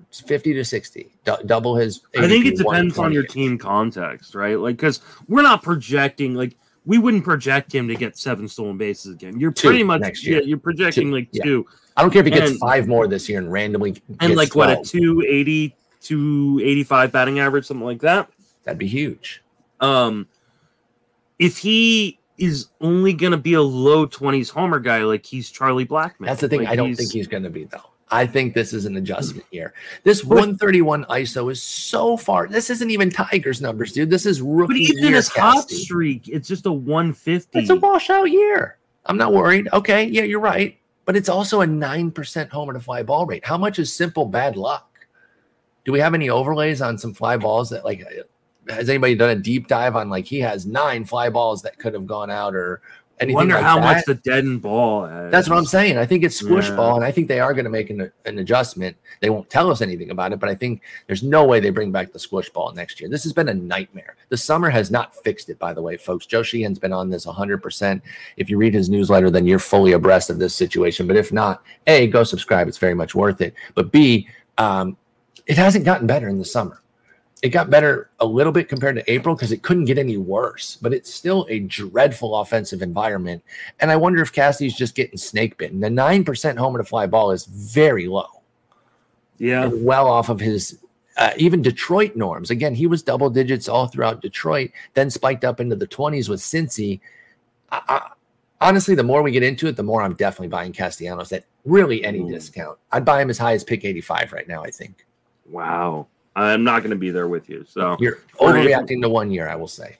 it's 50 to 60, double his. I think it depends on your team context, right? Like, because we're not projecting like. We wouldn't project him to get 7 stolen bases again. You're pretty much next year. Yeah, you're projecting 2. I don't care if he gets 5 more this year and randomly. And like 12. What a 280, 285 batting average, something like that. That'd be huge. If he is only going to be a low 20s homer guy, like he's Charlie Blackmon. That's the thing. Like I don't think he's going to be though. I think this is an adjustment year. This 131 ISO is so far. This isn't even Tigers numbers, dude. This is rookie. But even his hot streak, it's just a 150. It's a washout year. I'm not worried. Okay, yeah, you're right. But it's also a 9% homer to fly ball rate. How much is simple bad luck? Do we have any overlays on some fly balls that like? Has anybody done a deep dive on like he has 9 fly balls that could have gone out or? I wonder like how that. Much the deadened ball is. That's what I'm saying. I think it's squish ball, and I think they are going to make an adjustment. They won't tell us anything about it, but I think there's no way they bring back the squish ball next year. This has been a nightmare. The summer has not fixed it, by the way, folks. Joe Sheehan's been on this 100%. If you read his newsletter, then you're fully abreast of this situation. But if not, A, go subscribe. It's very much worth it. But B, it hasn't gotten better in the summer. It got better a little bit compared to April because it couldn't get any worse, but it's still a dreadful offensive environment. And I wonder if Cassie's just getting snake bitten. The 9% homer to fly ball is very low. Yeah. And well off of his even Detroit norms. Again, he was double digits all throughout Detroit, then spiked up into the 20s with Cincy. Honestly, the more we get into it, the more I'm definitely buying Castellanos at really any discount. I'd buy him as high as pick 85 right now, I think. Wow. I'm not going to be there with you. So you're overreacting to 1 year, I will say.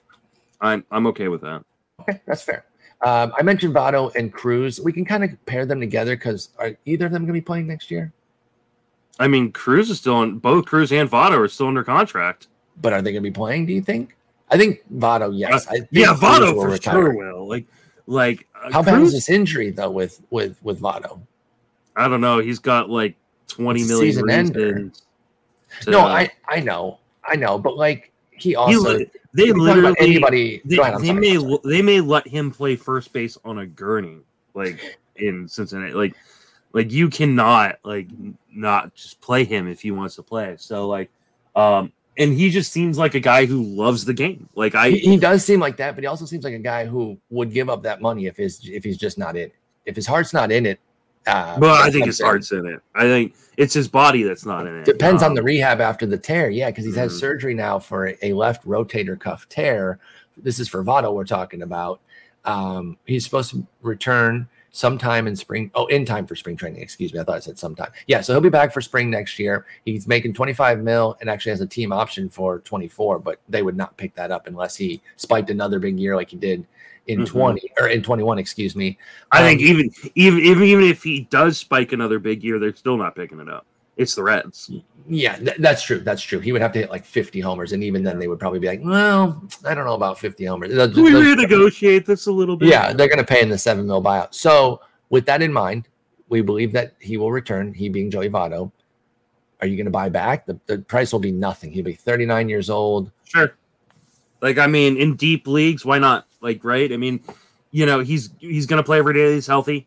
I'm okay with that. Okay, that's fair. I mentioned Votto and Cruz. We can kind of pair them together because are either of them going to be playing next year? I mean, Cruz is still on. Both Cruz and Votto are still under contract. But are they going to be playing, do you think? I think Votto, yes. Votto for sure will. How bad is this injury, though, with Votto? I don't know. He's got like 20 million season reasons. No, I know, but like they may let him play first base on a gurney, like in Cincinnati, like you cannot not just play him if he wants to play. So and he just seems like a guy who loves the game. He does seem like that, but he also seems like a guy who would give up that money if he's just not in it. If his heart's not in it. Well, I think his heart's in it. I think it's his body that's not in it. Depends on the rehab after the tear. Yeah, because he's had surgery now for a left rotator cuff tear. This is for Votto we're talking about. He's supposed to return sometime in spring. Oh, in time for spring training. Excuse me. I thought I said sometime. Yeah, so he'll be back for spring next year. He's making $25 million and actually has a team option for 24, but they would not pick that up unless he spiked another big year like he did in 20 or in 21, excuse me. I think even if he does spike another big year, they're still not picking it up. It's the Reds. Yeah, that's true. He would have to hit like 50 homers, and even then they would probably be like, well, I don't know about 50 homers. We renegotiate this a little bit. Yeah, they're going to pay in the $7 million buyout. So with that in mind, we believe that he will return, he being Joey Votto. Are you going to buy back? The price will be nothing. He'll be 39 years old. Sure. In deep leagues, why not? Right? He's going to play every day. He's healthy.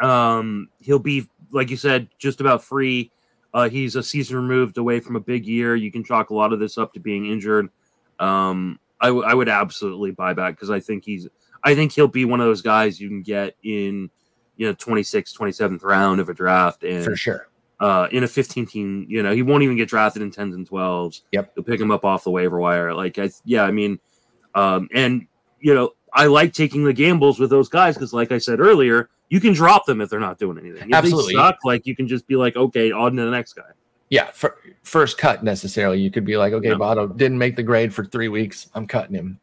He'll be, like you said, just about free. He's a season removed away from a big year. You can chalk a lot of this up to being injured. I would absolutely buy back because I think he'll be one of those guys you can get in 26th, 27th round of a draft. And for sure. In a 15-team, he won't even get drafted in 10s and 12s. Yep. You'll pick him up off the waiver wire. I like taking the gambles with those guys because, like I said earlier, you can drop them if they're not doing anything. If absolutely. They suck, you can just be like, okay, on to the next guy. Yeah, first cut necessarily. You could be like, okay, Votto didn't make the grade for 3 weeks. I'm cutting him.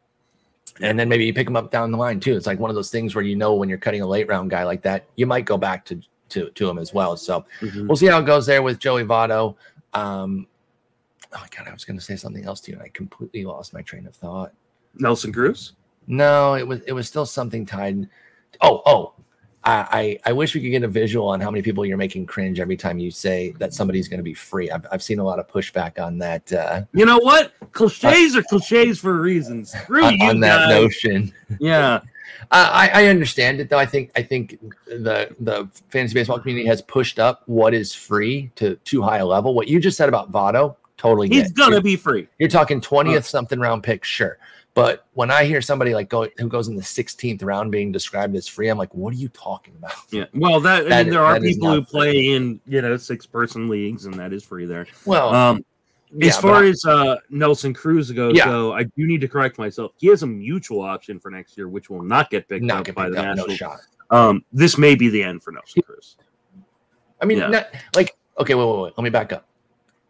And then maybe you pick him up down the line too. It's like one of those things where when you're cutting a late round guy like that, you might go back to him as well. So we'll see how it goes there with Joey Votto. I was going to say something else to you, and I completely lost my train of thought. Nelson Cruz? No, it was still something tied. I wish we could get a visual on how many people you're making cringe every time you say that somebody's going to be free. I've seen a lot of pushback on that. You know what? Cliches are cliches for reasons. On that notion. Yeah. I understand it though. I think the fantasy baseball community has pushed up what is free to too high a level. What you just said about Votto, totally. He's going to be free. You're talking 20th something round pick. Sure. But when I hear somebody who goes in the 16th round being described as free, I'm like, what are you talking about? Yeah. Well, there are people who play in, 6-person leagues, and that is free there. Well, as far as Nelson Cruz goes, though, I do need to correct myself. He has a mutual option for next year, which will not get picked up by the Nationals. No shot. This may be the end for Nelson Cruz. I mean, wait. Let me back up.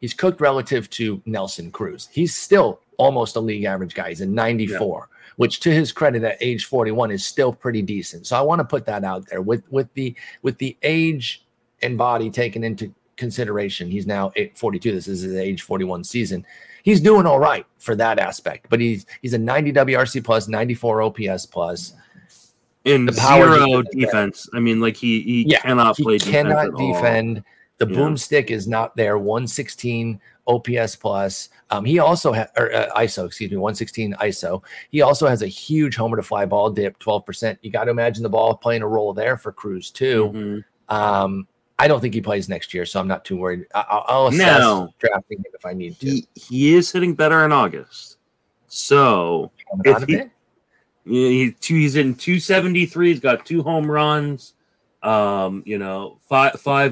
He's cooked relative to Nelson Cruz. He's still almost a league average guy. He's a 94, which to his credit at age 41 is still pretty decent. So I want to put that out there with the age and body taken into consideration. He's now 42. This is his age 41 season. He's doing all right for that aspect, but he's a 90 WRC plus, 94 OPS plus. In the power zero defense. There. I mean, he cannot defend. The boomstick is not there. 116 OPS plus. He also has ISO. Excuse me, 116 ISO. He also has a huge homer to fly ball dip, 12%. You got to imagine the ball playing a role there for Cruz too. Mm-hmm. I don't think he plays next year, so I'm not too worried. I'll assess drafting him if I need to. He is hitting better in August, so he's in 273. He's got 2 home runs. 5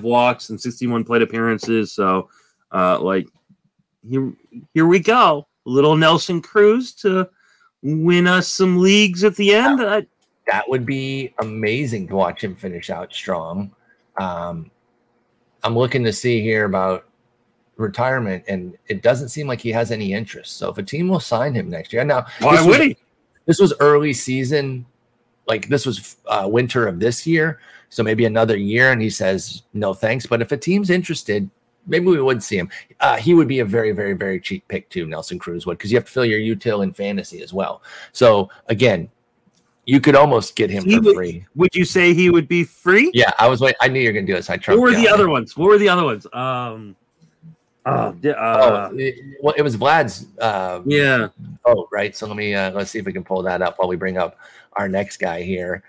walks and 61 plate appearances. So, here we go. Little Nelson Cruz to win us some leagues at the end. That would be amazing to watch him finish out strong. I'm looking to see here about retirement, and it doesn't seem like he has any interest. So if a team will sign him next year, now why would he? This was early season. This was winter of this year, so maybe another year, and he says, no thanks. But if a team's interested, maybe we would see him. He would be a very, very, very cheap pick too, Nelson Cruz would, because you have to fill your util in fantasy as well. So, again, you could almost get him for free. Would you say he would be free? Yeah, I was waiting. I knew you were going to do this. What were the other ones? It was Vlad's. Right. So let's see if we can pull that up while we bring up our next guy here,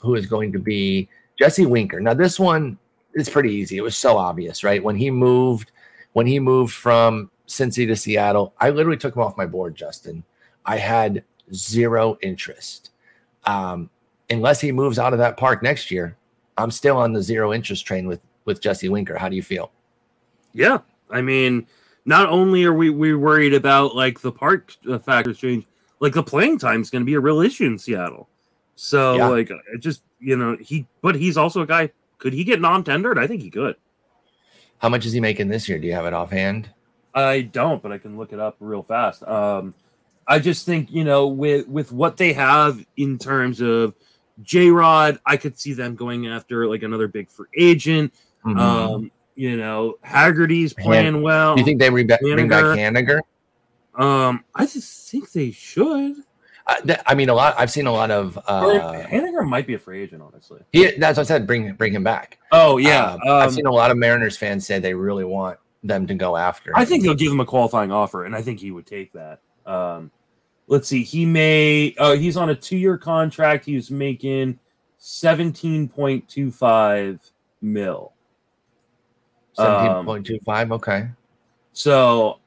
who is going to be Jesse Winker. Now this one is pretty easy. It was so obvious, right? When he moved from Cincy to Seattle, I literally took him off my board, Justin. I had zero interest. Unless he moves out of that park next year, I'm still on the zero interest train with Jesse Winker. How do you feel? Yeah. I mean, not only are we worried about the park factors change, the playing time is going to be a real issue in Seattle. So he's also a guy. Could he get non-tendered? I think he could. How much is he making this year? Do you have it offhand? I don't, but I can look it up real fast. I just think, with what they have in terms of J-Rod, I could see them going after another big free agent. Mm-hmm. Haggerty's playing well. Do you think they bring back Haniger? I just think they should. I've seen a lot of. Haniger might be a free agent, honestly. That's what I said. Bring him back. Oh yeah, I've seen a lot of Mariners fans say they really want them to go after him. I think they'll give him a qualifying offer, and I think he would take that. Let's see. He may. He's on a 2-year contract. He was making $17.25 million. 17.25, okay. So,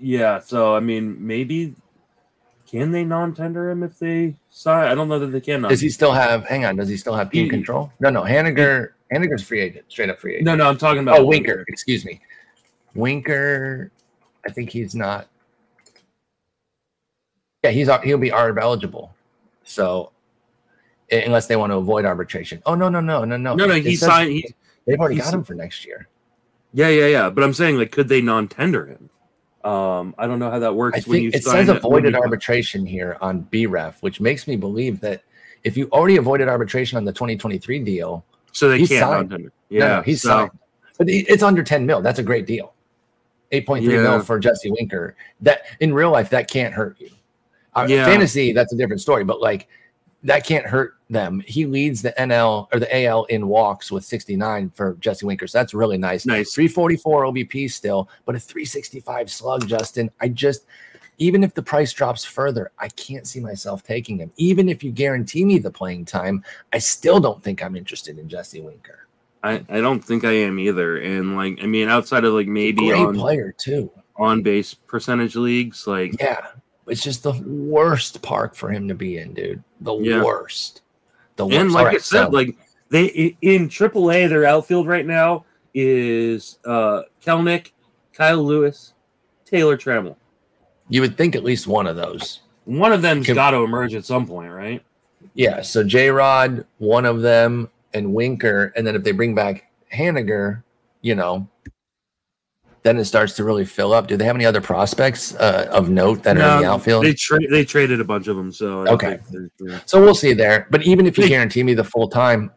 maybe Can they non-tender him if they sign? I don't know that they can. Does he still have? Hang on. Does he still have team control? No. Haniger's free agent, straight up free agent. No. I'm talking about Winker. Excuse me, Winker. I think he's not. Yeah, he'll be ARB eligible. So unless they want to avoid arbitration. Oh no. He signed. They've already got him for next year. Yeah. But I'm saying, like, could they non-tender him? I don't know how that works. It says avoided arbitration here on BREF, which makes me believe that if you already avoided arbitration on the 2023 deal, so they can't. He's signed. But it's under $10 million. That's a great deal. 8.3 mil for Jesse Winker. That in real life, that can't hurt you. Fantasy, that's a different story. But like, that can't hurt them. He leads the NL or the AL in walks with 69 for Jesse Winker. So that's really nice. 344 OBP still, but a 365 slug, Justin. Even if the price drops further, I can't see myself taking him. Even if you guarantee me the playing time, I still don't think I'm interested in Jesse Winker. I don't think I am either. And like, I mean, outside of like maybe great player too on base percentage leagues, like, it's just the worst park for him to be in, dude. The worst. And like I said, like they in AAA, their outfield right now is Kelnick, Kyle Lewis, Taylor Trammell. You would think at least one of those. One of them's got to emerge at some point, right? Yeah. So J-Rod, one of them, and Winker, and then if they bring back Haniger, then it starts to really fill up. Do they have any other prospects of note that are in the outfield? They traded a bunch of them. So okay. So we'll see there. But even if you guarantee me the full time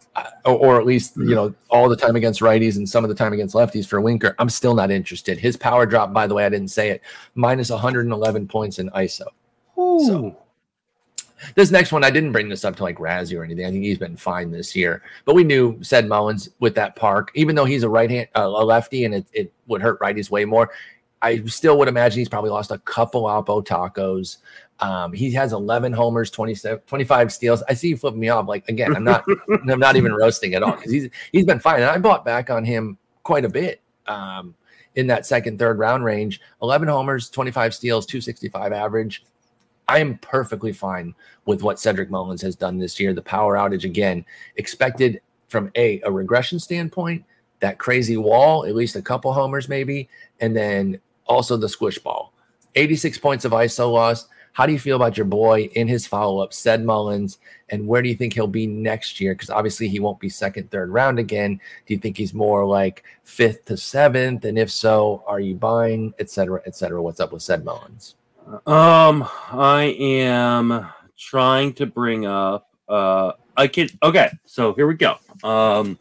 or at least, all the time against righties and some of the time against lefties for Winker, I'm still not interested. His power drop, by the way, I didn't say it, minus 111 points in ISO. Ooh. So this next one, I didn't bring this up to like Razzie or anything. I think he's been fine this year. But we knew Ced Mullins with that park, even though he's a lefty, and it would hurt righties way more. I still would imagine he's probably lost a couple Alpo tacos. He has 11 homers, 25 steals. I see you flipping me off. Like again, I'm not even roasting at all because he's been fine. And I bought back on him quite a bit in that second, third round range. 11 homers, 25 steals, 265 average. I am perfectly fine with what Cedric Mullins has done this year. The power outage, again, expected from a regression standpoint, that crazy wall, at least a couple homers maybe, and then also the squish ball. 86 points of ISO lost. How do you feel about your boy in his follow-up, Ced Mullins, and where do you think he'll be next year? Because obviously he won't be second, third round again. Do you think he's more like fifth to seventh? And if so, are you buying, et cetera, et cetera? What's up with Ced Mullins? I am trying to bring up so here we go.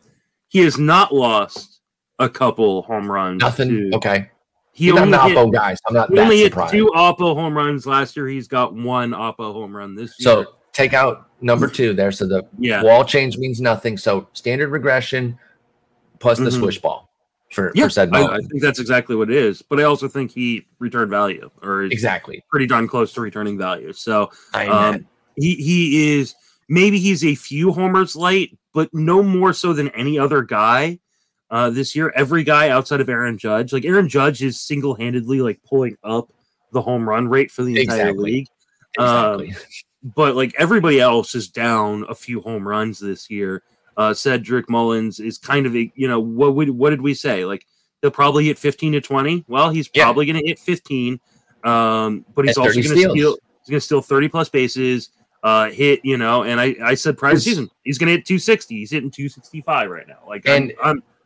He has not lost a couple home runs. Nothing. Okay. He's not an Oppo guy, so I'm not that surprised. He only hit 2 Oppo home runs last year. He's got 1 Oppo home run this year. So take out number 2 there. So the wall change means nothing. So standard regression plus the swish ball. For Ced Mullins. I think that's exactly what it is. But I also think he returned value, or is pretty darn close to returning value. So he is, maybe he's a few homers light, but no more so than any other guy this year. Every guy outside of Aaron Judge, like Aaron Judge is single-handedly like pulling up the home run rate for the entire league. Exactly. But like everybody else is down a few home runs this year. Cedric Mullins is kind of a, what did we say? Like they'll probably hit 15 to 20. Well, he's probably going to hit 15, but he's also going to steal. He's going to steal 30 plus bases, hit, and I said prior season, he's going to hit 260. He's hitting 265 right now. Like, and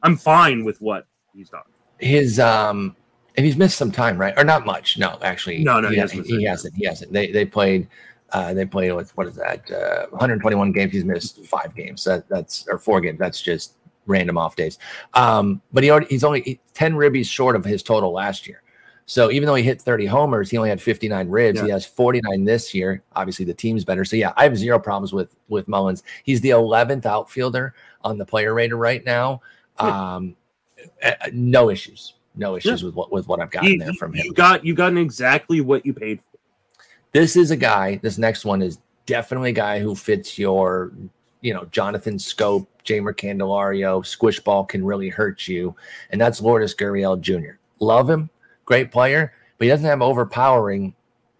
I'm fine with what he's done. And he's missed some time, right? Or not much. No, actually, no, he hasn't. They played. They played with 121 games. He's missed 5 games. That's 4 games. That's just random off days. But he's only 10 ribbies short of his total last year. So even though he hit 30 homers, he only had 59 ribs. Yeah. He has 49 this year. Obviously, the team's better. So I have zero problems with Mullins. He's the 11th outfielder on the player rater right now. No issues. No issues with what I've gotten there from him. You've gotten exactly what you paid for. This is a guy, this next one is definitely a guy who fits your, Jonathan Scope, Jamer Candelario, squish ball can really hurt you. And that's Lourdes Gurriel Jr. Love him, great player, but he doesn't have overpowering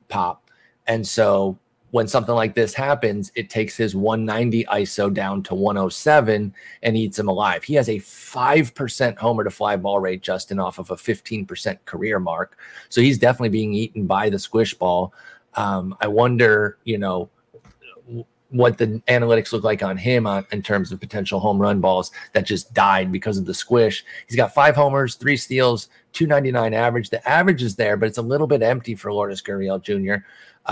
pop. And so when something like this happens, it takes his 190 ISO down to 107 and eats him alive. He has a 5% homer to fly ball rate, Justin, off of a 15% career mark. So he's definitely being eaten by the squish ball. I wonder, you know, what the analytics look like on him in terms of potential home run balls that just died because of the squish. He's got 5 homers, 3 steals, 299 average. The average is there, but it's a little bit empty for Lourdes Gurriel Jr.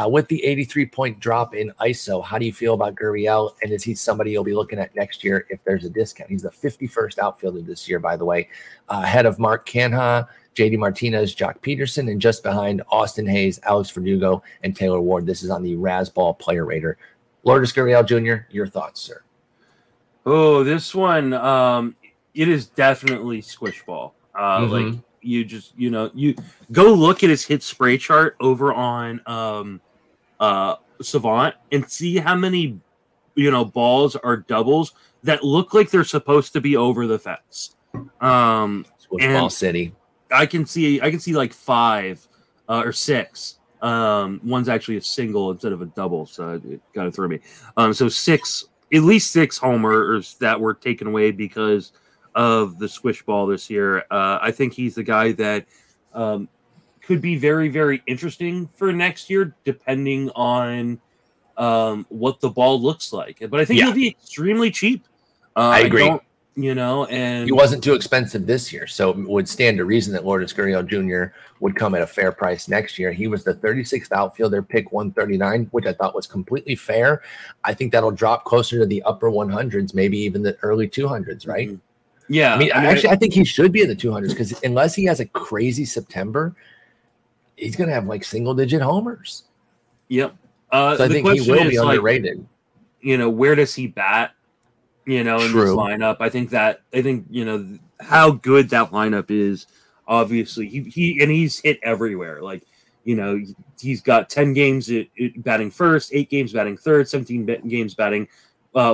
With the 83-point drop in ISO, how do you feel about Gurriel? And is he somebody you'll be looking at next year if there's a discount? He's the 51st outfielder this year, by the way, ahead of Mark Canha, J.D. Martinez, Jock Peterson, and just behind Austin Hayes, Alex Verdugo, and Taylor Ward. This is on the Rasball Player Rater. Lourdes Gurriel Jr., your thoughts, sir? Oh, this one, it is definitely squish ball. Like you just, you know, you go look at his hit spray chart over on Savant and see how many, you know, balls are doubles that look like they're supposed to be over the fence. Squish ball city. I can see like 5 or 6. One's actually a single instead of a double, so it kind of threw me. So 6 homers that were taken away because of the squish ball this year. I think he's the guy that could be very, very interesting for next year, depending on what the ball looks like. But I think he'll be extremely cheap. I agree. You know, and he wasn't too expensive this year, so it would stand to reason that Lourdes Gurriel Jr. would come at a fair price next year. He was the 36th outfielder, pick 139, which I thought was completely fair. I think that'll drop closer to the upper 100s, maybe even the early 200s, right? Mm-hmm. Yeah. I think he should be in the 200s because unless he has a crazy September, he's going to have like single-digit homers. Yep. So I think he will be underrated. Like, you know, where does he bat? You know, in this lineup, I think you know how good that lineup is. Obviously, he's hit everywhere. Like, you know, he's got 10 games batting first, 8 games batting third, 17 games batting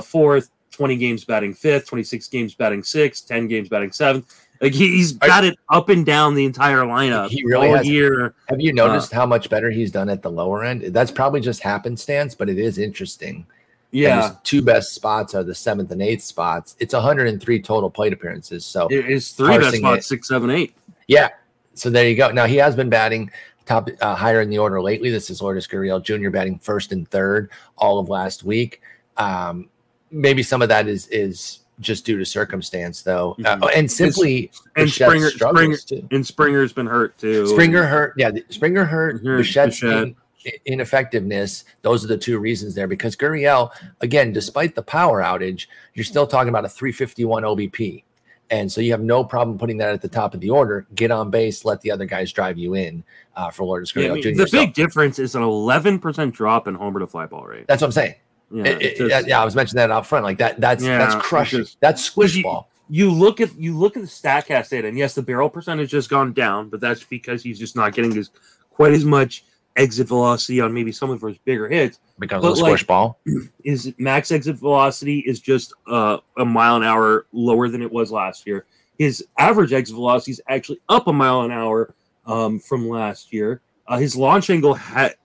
fourth, 20 games batting fifth, 26 games batting sixth, 10 games batting seventh. Like he's batted up and down the entire lineup. He really has. Year. Have you noticed how much better he's done at the lower end? That's probably just happenstance, but it is interesting. Yeah, his 2 best spots are the 7th and 8th spots. It's 103 total plate appearances. So it's 3 best spots, 6, 7, 8. Yeah, so there you go. Now, he has been batting top higher in the order lately. This is Lourdes Gurriel Jr. batting 1st and 3rd all of last week. Maybe some of that is just due to circumstance, though. And simply, and Springer's been hurt, too. Springer hurt. Bichette's been ineffectiveness, those are the two reasons there, because Gurriel, again, despite the power outage, you're still talking about a 351 OBP, and so you have no problem putting that at the top of the order. Get on base, let the other guys drive you in for Lourdes Gurriel Jr. The big difference is an 11% drop in homer to fly ball rate. That's what I'm saying. Yeah, I was mentioning that out front. Like that's crushing. That's squish ball. You look at the Statcast data, and yes, the barrel percentage has gone down, but that's because he's just not getting quite as much exit velocity on maybe some of his bigger hits because of the squish ball. Is max exit velocity is just a mile an hour lower than it was last year. His average exit velocity is actually up a mile an hour from last year. His launch angle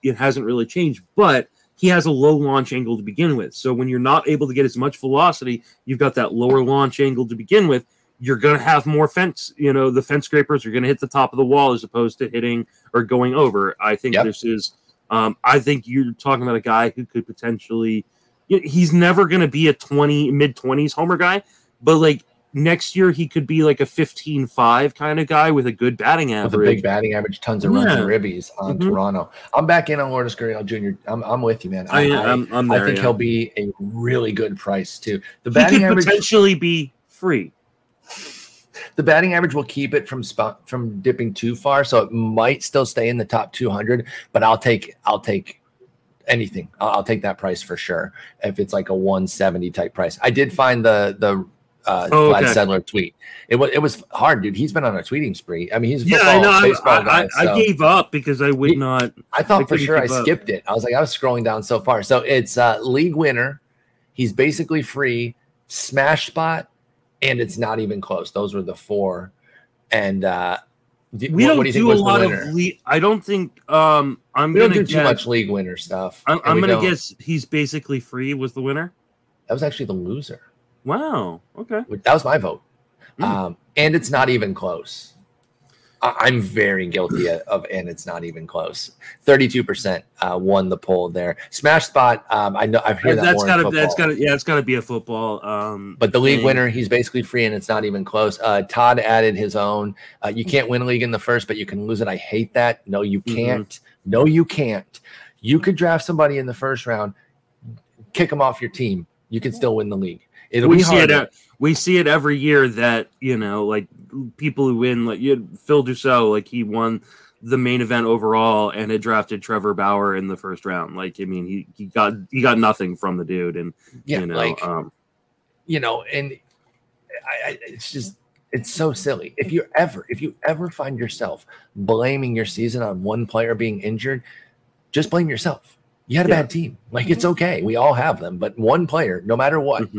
it hasn't really changed, but he has a low launch angle to begin with. So when you're not able to get as much velocity, you've got that lower launch angle to begin with. You're going to have more fence. You know, the fence scrapers are going to hit the top of the wall as opposed to hitting or going over. I think this is I think you're talking about a guy who could potentially he's never going to be a mid-20s homer guy. But like next year, he could be like a 15-5 kind of guy with a good batting average. With a big batting average, tons of runs and ribbies on Toronto. I'm back in on Lourdes Gurriel Jr. I'm with you, man. I think he'll be a really good price, too. The batting average potentially be free. The batting average will keep it from dipping too far, so it might still stay in the top 200. But I'll take anything. I'll take that price for sure if it's like a 170 type price. I did find the Vlad Sedler tweet. It was hard, dude. He's been on a tweeting spree. I mean, he's a baseball guy. I gave up because I would not. I thought for sure I skipped it. I was like, I was scrolling down so far. So it's league winner. He's basically free. Smash spot. And it's not even close. Those were the 4. And we don't do a lot of. I don't think We don't do too much league winner stuff. I'm going to guess He's Basically Free was the winner. That was actually the loser. Wow. Okay. That was my vote. And it's not even close. I'm very guilty of, and it's not even close. 32% won the poll there. Smash spot. I know I've heard that more in football. It's gotta be a football. But the league winner, He's Basically Free, and it's not even close. Todd added his own. You can't win a league in the first, but you can lose it. I hate that. No, you can't. Mm-hmm. No, you can't. You could draft somebody in the first round, kick them off your team. You can still win the league. We see it every year that, you know, like people who win, like you had Phil Dussault, like he won the main event overall and had drafted Trevor Bauer in the first round. Like, I mean, he got nothing from the dude. And, it's just, it's so silly. If you ever find yourself blaming your season on one player being injured, just blame yourself. You had a bad team. Like, it's okay. We all have them, but one player, no matter what,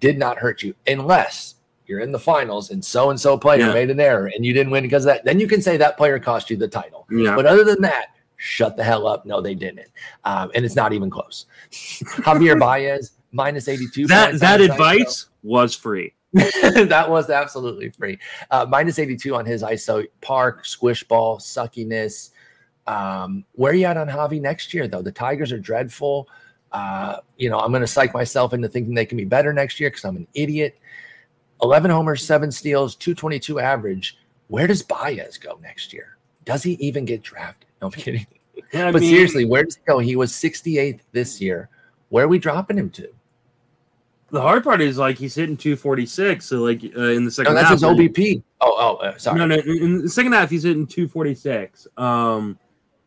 did not hurt you, unless you're in the finals and so-and-so player made an error and you didn't win because of that. Then you can say that player cost you the title. Yeah. But other than that, shut the hell up. No, they didn't. And it's not even close. Javier Baez, minus 82. That advice was free. That was absolutely free. Minus 82 on his ISO, park, squish ball, suckiness. Where are you at on Javi next year, though? The Tigers are dreadful. I'm going to psych myself into thinking they can be better next year because I'm an idiot. 11 homers, 7 steals, 222 average. Where does Baez go next year? Does he even get drafted? No, I'm kidding. Yeah, but seriously, where does he go? He was 68th this year. Where are we dropping him to? The hard part is, like, he's hitting 246. So, like, in the second half. No, that's his OBP. Sorry. No, in the second half, he's hitting 246.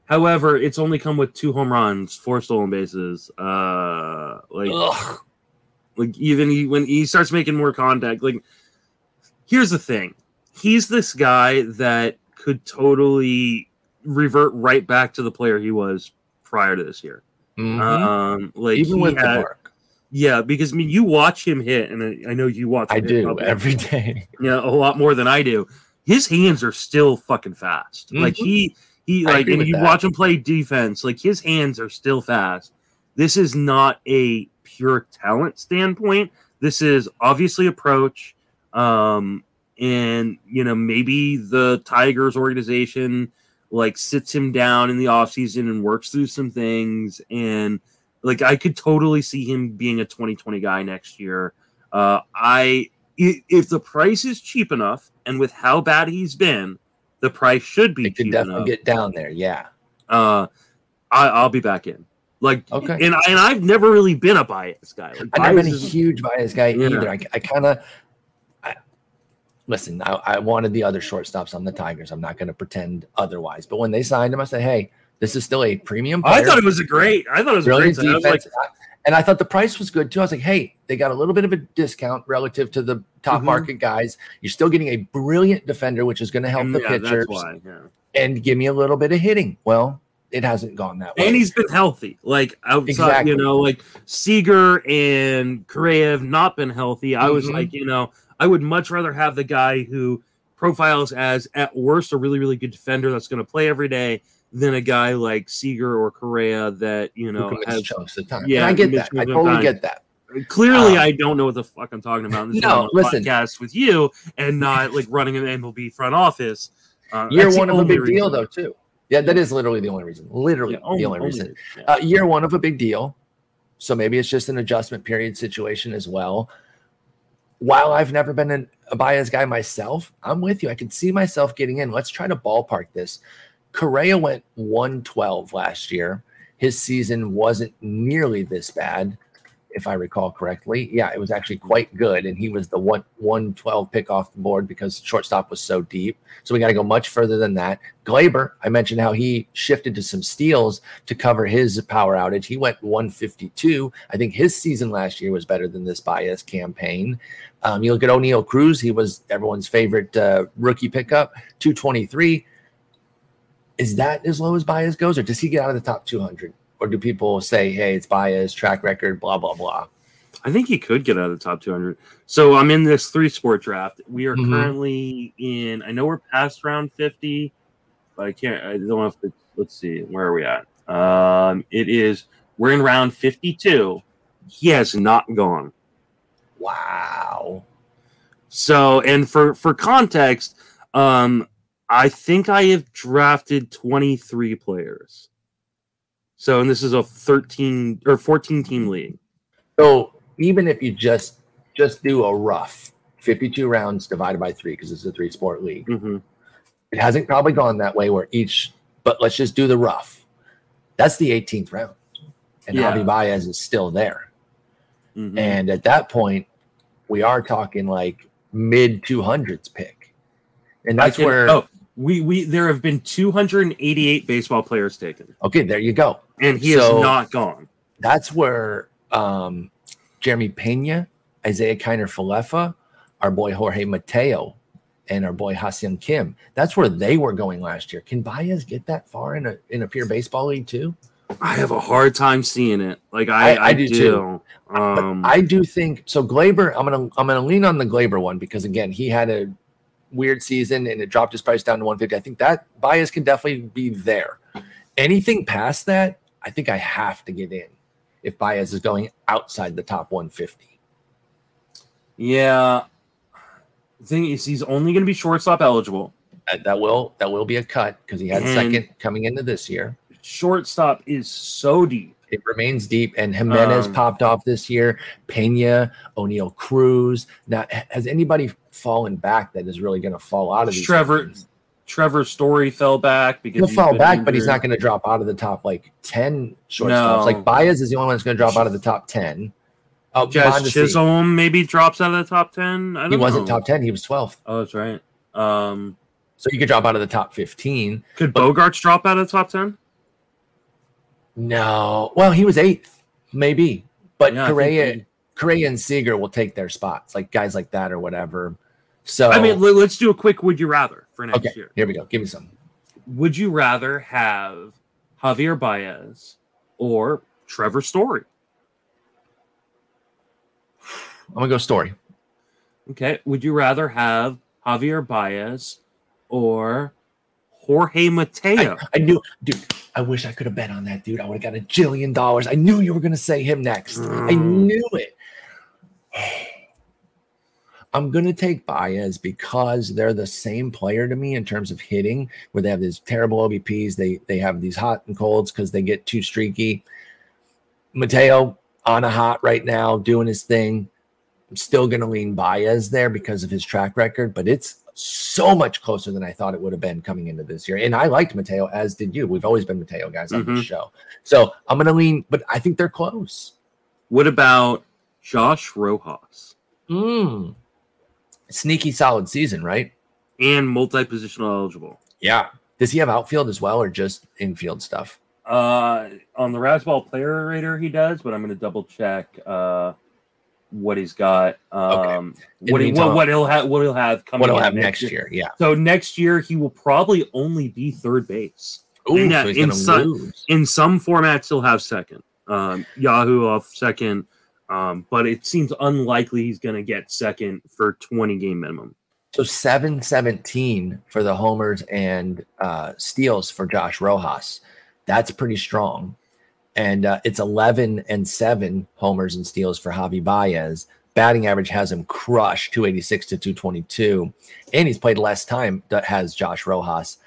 However, it's only come with 2 home runs, 4 stolen bases. When he starts making more contact, like, here's the thing. He's this guy that could totally revert right back to the player he was prior to this year. Mm-hmm. Even with the park. Yeah, because, I mean, you watch him hit, and I know you watch him every day. Yeah, a lot more than I do. His hands are still fucking fast. Mm-hmm. Like, you watch him play defense, like his hands are still fast. This is not a pure talent standpoint. This is obviously approach. Maybe the Tigers organization like sits him down in the offseason and works through some things. And like, I could totally see him being a 2020 guy next year. If the price is cheap enough and with how bad he's been, the price should be. It could definitely get down there, yeah. I'll be back in. Like, okay. And I've never really been a Baez guy. Like, I've never been a huge Baez guy either. I wanted the other shortstops on the Tigers. I'm not going to pretend otherwise. But when they signed him, I said, hey, this is still a premium player. I thought it was a great defense. And I thought the price was good, too. I was like, hey, they got a little bit of a discount relative to the top market guys. You're still getting a brilliant defender, which is going to help the pitchers. That's why, And give me a little bit of hitting. Well, it hasn't gone that way. And he's been healthy. Like, outside, like Seager and Correa have not been healthy. Mm-hmm. I was like, I would much rather have the guy who profiles as, at worst, a really, really good defender that's going to play every day than a guy like Seager or Correa that, has chunks of time. Yeah, and I get that. I totally get that. Clearly, I don't know what the fuck I'm talking about in this podcast with you and not like running an MLB front office. Year one of a big deal, though, too. Yeah, that is literally the only reason. Literally the only reason. Yeah. Year one of a big deal. So maybe it's just an adjustment period situation as well. While I've never been a Baez guy myself, I'm with you. I can see myself getting in. Let's try to ballpark this. Correa went 112 last year. His season wasn't nearly this bad, if I recall correctly. Yeah, it was actually quite good, and he was the 112 pick off the board because shortstop was so deep. So we got to go much further than that. Glaber, I mentioned how he shifted to some steals to cover his power outage. He went 152. I think his season last year was better than this Baez campaign. You look at O'Neill Cruz. He was everyone's favorite rookie pickup, 223. Is that as low as Baez goes, or does he get out of the top 200? Or do people say, hey, it's Baez, track record, blah, blah, blah? I think he could get out of the top 200. So I'm in this 3-sport draft. We are currently in, I know we're past round 50, but I don't know if it's let's see, where are we at? It is, we're in round 52. He has not gone. Wow. So, and for context, I think I have drafted 23 players. So, and this is a 13 or 14 team league. So even if you just do a rough 52 rounds divided by 3, because it's a 3-sport league, mm-hmm. It hasn't probably gone that way where each, but let's just do the rough. That's the 18th round. And yeah. Javier Baez is still there. Mm-hmm. And at that point, we are talking like mid 200s pick. And that's where. Oh. We there have been 288 baseball players taken. Okay, there you go. And he is not gone. That's where Jeremy Pena, Isaiah Kiner-Falefa, our boy Jorge Mateo, and our boy Ha-Seong Kim. That's where they were going last year. Can Baez get that far in a pure baseball league too? I have a hard time seeing it. Like I do too. But I do think so. Glaber, I'm gonna lean on the Glaber one because again he had a weird season and it dropped his price down to 150. I think that Baez can definitely be there. Anything past that, I think I have to get in if Baez is going outside the top 150. Yeah. The thing is, he's only going to be shortstop eligible. That will be a cut because he had second coming into this year. Shortstop is so deep. It remains deep, and Jimenez popped off this year. Pena, O'Neill Cruz. Now, has anybody fallen back that is really going to fall out of these? Trevor Story fell back because he'll fall back, injured. But he's not going to drop out of the top like 10 shortstops. No. Like Baez is the only one that's going to drop out of the top 10. Oh, Jazz Chisholm maybe drops out of the top 10. He wasn't top 10; he was 12th. Oh, that's right. So you could drop out of the top 15. Could Bogarts drop out of the top 10? No. Well, he was 8th, maybe. But yeah, Correa and Seager will take their spots, like guys like that or whatever. So I mean, let's do a quick would you rather for next year. Here we go. Give me some. Would you rather have Javier Baez or Trevor Story? I'm going to go Story. Okay. Would you rather have Javier Baez or Jorge Mateo? I knew, dude. I wish I could have bet on that, dude. I would have got $1 billion. I knew you were going to say him next. I knew it. I'm going to take Baez because they're the same player to me in terms of hitting, where they have these terrible OBPs. They have these hot and colds because they get too streaky. Mateo on a hot right now, doing his thing. I'm still going to lean Baez there because of his track record, but it's so much closer than I thought it would have been coming into this year. And I liked Mateo, as did you. We've always been Mateo guys on this show. So I'm going to lean, but I think they're close. What about Josh Rojas? Sneaky solid season, right? And multi-positional eligible. Yeah. Does he have outfield as well or just infield stuff? On the Razzball Player Rater, he does, but I'm going to double check. What he's got, okay. what he'll have next year. Yeah. So next year he will probably only be third base. Ooh, so he's in some formats he'll have second. Yahoo off second, but it seems unlikely he's going to get second for 20 game minimum. So 717 for the homers and steals for Josh Rojas. That's pretty strong. And it's 11 and 7 homers and steals for Javi Baez. Batting average has him crushed, 286 to 222. And he's played less time that has Josh Rojas.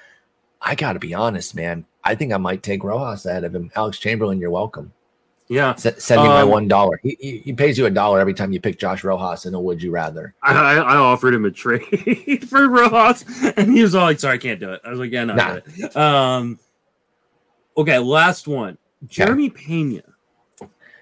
I got to be honest, man. I think I might take Rojas ahead of him. Alex Chamberlain, you're welcome. Yeah. Send me my $1. He pays you $1 every time you pick Josh Rojas in a would you rather. I offered him a trade for Rojas, and he was all like, sorry, I can't do it. I was like, yeah, no. Okay, last one. Jeremy Pena.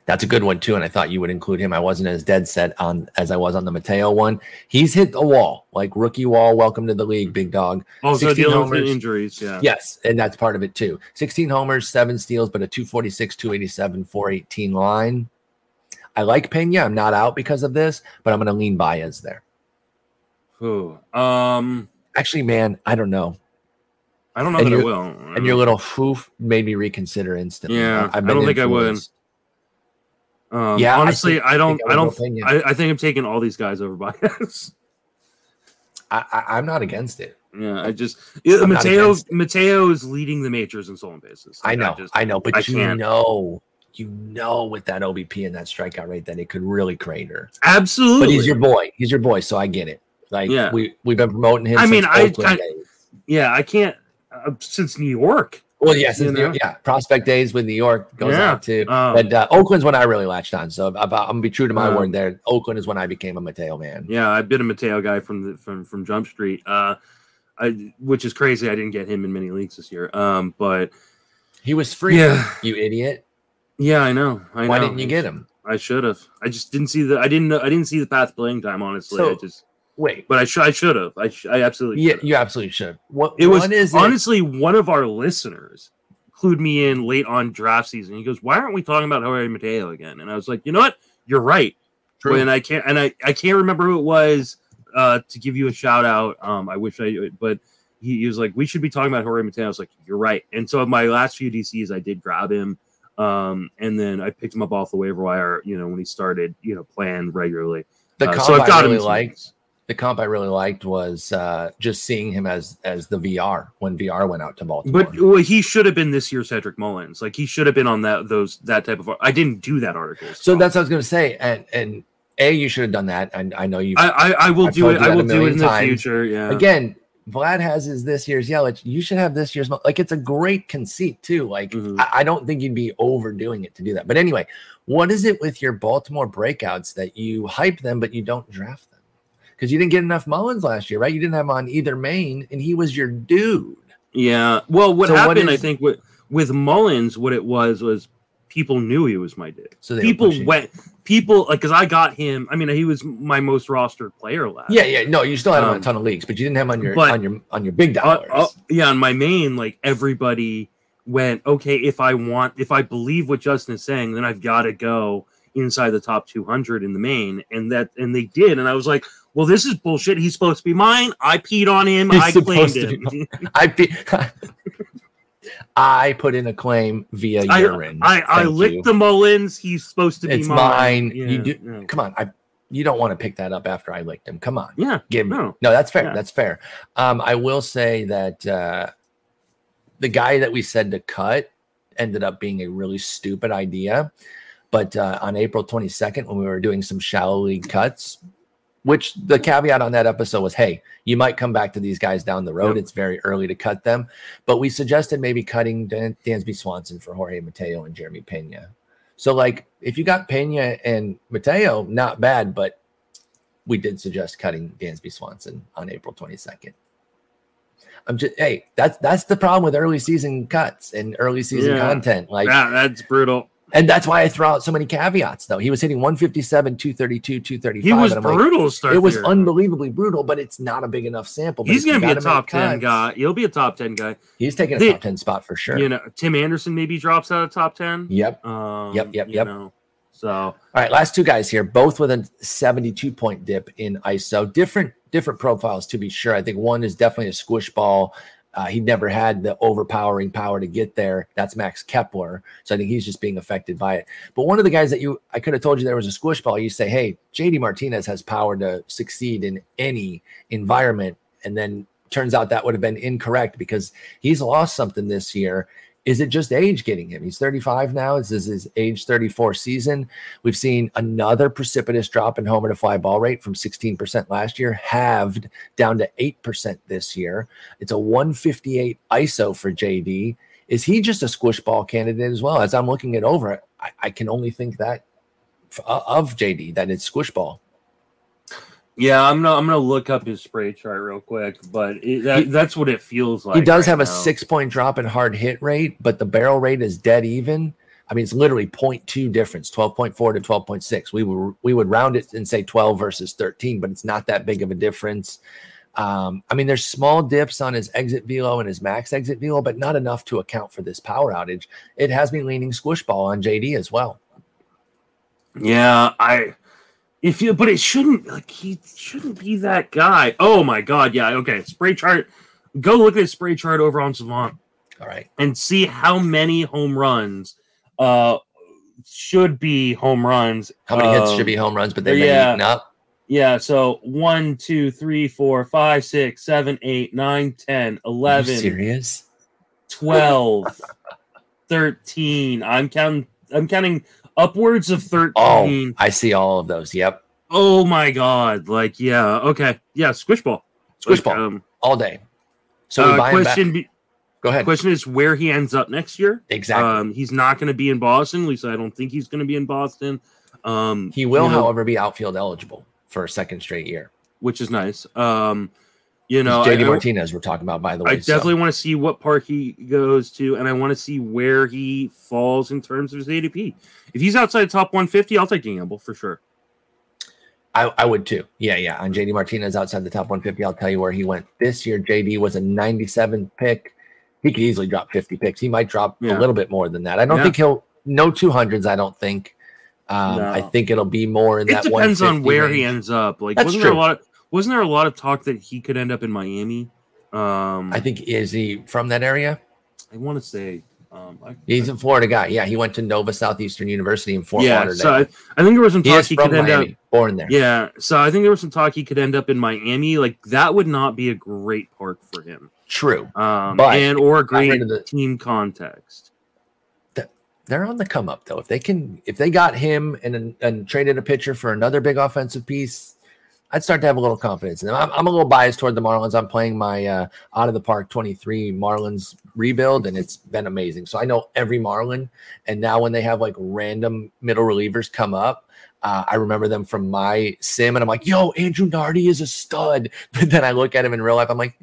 That's a good one, too, and I thought you would include him. I wasn't as dead set on as I was on the Mateo one. He's hit the wall, like rookie wall. Welcome to the league, big dog. Also dealing with injuries, yeah. Yes, and that's part of it, too. 16 homers, 7 steals, but a 246, 287, 418 line. I like Pena. I'm not out because of this, but I'm going to lean Baez there. Who? Actually, man, I don't know. I don't know that I will. And your little foof made me reconsider instantly. Yeah, I don't think influenced. I would. Yeah, honestly, I don't. I think I'm taking all these guys over Baez. I'm not against it. Yeah, I just Mateo is leading the majors in stolen bases. Like, I know, but you know, with that OBP and that strikeout rate, that it could really crater. Absolutely, but he's your boy, so I get it. Like, yeah. we've been promoting him. I mean, I can't since New York. Well, yes, prospect days with New York goes out too. But Oakland's when I really latched on. So I'm gonna be true to my word there. Oakland is when I became a Mateo man. Yeah, I've been a Mateo guy from Jump Street. Which is crazy. I didn't get him in many leagues this year. But he was free. Yeah. You idiot. Yeah, I know. Why didn't you get him? I should have. I just didn't see the. I didn't see the path playing time. Honestly, so, I just wait. But I should have. I absolutely. Yeah, you absolutely should. One of our listeners clued me in late on draft season. He goes, "Why aren't we talking about Jorge Mateo again?" And I was like, "You know what? You're right." True. And I can't remember who it was. To give you a shout out, I wish I knew it, but he was like, we should be talking about Jorge Mateo. I was like, you're right. And so in my last few DCs, I did grab him. And then I picked him up off the waiver wire, you know, when he started, you know, playing regularly. The comp I really liked was just seeing him as the VR when VR went out to Baltimore. But he should have been this year's Cedric Mullins. Like, he should have been on that type of, I didn't do that article. So that's what I was going to say. And, A, you should have done that. And I know you. I will do it in the future. Yeah. Again, Vlad has his this year's Yelich. You should have this year's. Like, it's a great conceit too. Like, mm-hmm. I don't think you'd be overdoing it to do that. But anyway, what is it with your Baltimore breakouts that you hype them but you don't draft them? Because you didn't get enough Mullins last year, right? You didn't have him on either main, and he was your dude. Yeah. Well, what happened, I think, with Mullins, what it was. People knew he was my dude. So because I got him. I mean, he was my most rostered player last. Yeah. No, you still had him on a ton of leagues, but you didn't have him on your big dollars. On my main, like, everybody went, okay, if I believe what Justin is saying, then I've got to go inside the top 200 in the main, and they did, and I was like, well, this is bullshit. He's supposed to be mine. I peed on him. He's I claimed him. I put in a claim via urine. I licked the Mullins. He's supposed to be mine. Yeah, you do. Yeah. Come on. You don't want to pick that up after I licked him. Come on. Yeah. Give me. No, that's fair. Yeah. That's fair. I will say that the guy that we said to cut ended up being a really stupid idea. But on April 22nd, when we were doing some shallow league cuts, which the caveat on that episode was, hey, you might come back to these guys down the road. Yep. It's very early to cut them. But we suggested maybe cutting Dansby Swanson for Jorge Mateo and Jeremy Pena. So, like, if you got Pena and Mateo, not bad, but we did suggest cutting Dansby Swanson on April 22nd. That's the problem with early season cuts and early season content. Like, yeah, that's brutal. And that's why I throw out so many caveats, though. He was hitting 157, 232, 235. He was brutal to start. It was unbelievably brutal, but it's not a big enough sample. He's going to be a top 10 guy. He'll be a top 10 guy. He's taking a top 10 spot for sure. You know, Tim Anderson maybe drops out of top 10. Yep. Yep. So, all right, last two guys here, both with a 72-point dip in ISO. Different profiles, to be sure. I think one is definitely a squish ball. He never had the overpowering power to get there. That's Max Kepler. So I think he's just being affected by it. But one of the guys that I could have told you there was a squish ball, you say, hey, JD Martinez has power to succeed in any environment. And then turns out that would have been incorrect because he's lost something this year. Is it just age getting him? He's 35 now. This is his age 34 season. We've seen another precipitous drop in homer to fly ball rate from 16% last year, halved down to 8% this year. It's a 158 ISO for JD. Is he just a squish ball candidate as well? As I'm looking it over, I can only think that of JD, that it's squish ball. Yeah, I'm gonna look up his spray chart real quick, but that's what it feels like. He does have a 6-point drop in hard hit rate, but the barrel rate is dead even. I mean, it's literally 0.2 difference, 12.4 to 12.6. We would round it and say 12 versus 13, but it's not that big of a difference. I mean, there's small dips on his exit velo and his max exit velo, but not enough to account for this power outage. It has me leaning squish ball on JD as well. Yeah, but it shouldn't, like, he shouldn't be that guy. Oh my God, yeah, okay. Spray chart. Go look at his spray chart over on Savant. All right, and see how many home runs should be home runs. How many hits should be home runs, but they've been eaten up. Yeah, so 1, 2, 3, 4, 5, 6, 7, 8, 9, 10, 11. Are you serious? 12, 13. I'm counting upwards of 13. Oh, I see all of those. Yep. Oh my God. Like, yeah. Okay. Yeah. Squish ball. All day. So we buy him back. Go ahead. Question is where he ends up next year. Exactly. He's not going to be in Boston. At least I don't think he's going to be in Boston. He will, however, be outfield eligible for a second straight year, which is nice. JD Martinez we're talking about, by the way. I definitely want to see what park he goes to, and I want to see where he falls in terms of his ADP. If he's outside top 150, I'll take a gamble for sure. I would too. Yeah. On JD Martinez outside the top 150, I'll tell you where he went this year. JD was a 97 pick. He could easily drop 50 picks. He might drop a little bit more than that. I don't think he'll – no 200s, I don't think. No. I think it'll be more in that 150 range. It depends on where he ends up. Like, that's true. Wasn't there a lot of talk that he could end up in Miami? I think, is he from that area? I want to say. He's a Florida guy. Yeah, he went to Nova Southeastern University in Fort Lauderdale. So I think there was some talk he could end up. Born there. Yeah, so I think there was some talk he could end up in Miami. Like, that would not be a great park for him. True. Or a great team context. They're on the come up, though. If they got him and traded a pitcher for another big offensive piece, I'd start to have a little confidence in them. I'm a little biased toward the Marlins. I'm playing my out of the park 23 Marlins rebuild, and it's been amazing. So I know every Marlin, and now when they have like random middle relievers come up, I remember them from my sim, and I'm like, yo, Andrew Nardi is a stud. But then I look at him in real life, I'm like,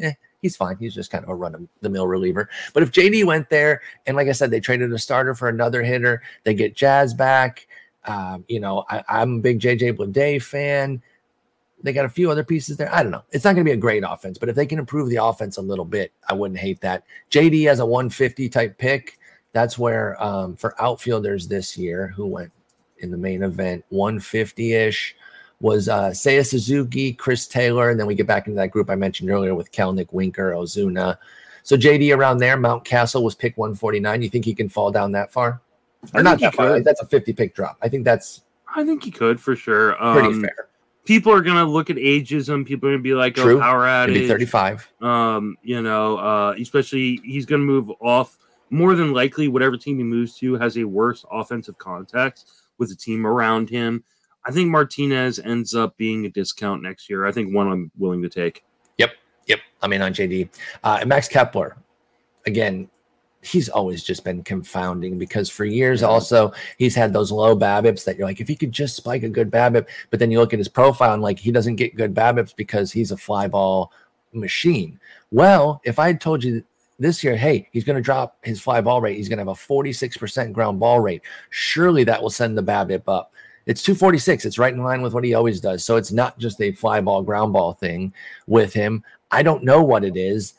he's fine. He's just kind of a run-of-the-mill reliever. But if JD went there, and like I said, they traded a starter for another hitter, they get Jazz back. I'm a big JJ Bleday fan. They got a few other pieces there. I don't know. It's not going to be a great offense, but if they can improve the offense a little bit, I wouldn't hate that. JD has a 150 type pick. That's where for outfielders this year, who went in the main event 150-ish, was Seiya Suzuki, Chris Taylor, and then we get back into that group I mentioned earlier with Kelnick, Winker, Ozuna. So JD around there. Mountcastle was pick 149. You think he can fall down that far? Or not that far. That's a 50 pick drop. I think he could for sure. Pretty fair. People are gonna look at ageism. People are gonna be like, "Oh, power outage." Be 35. Especially he's gonna move off more than likely. Whatever team he moves to has a worse offensive context with the team around him. I think Martinez ends up being a discount next year. I think one I'm willing to take. Yep. I'm in on JD and Max Kepler. Again, he's always just been confounding because for years also he's had those low BABIPs that you're like, if he could just spike a good BABIP, but then you look at his profile and like he doesn't get good BABIPs because he's a fly ball machine. Well, if I had told you this year, hey, he's going to drop his fly ball rate, he's going to have a 46% ground ball rate, surely that will send the BABIP up. It's 246. It's right in line with what he always does. So it's not just a fly ball, ground ball thing with him. I don't know what it is.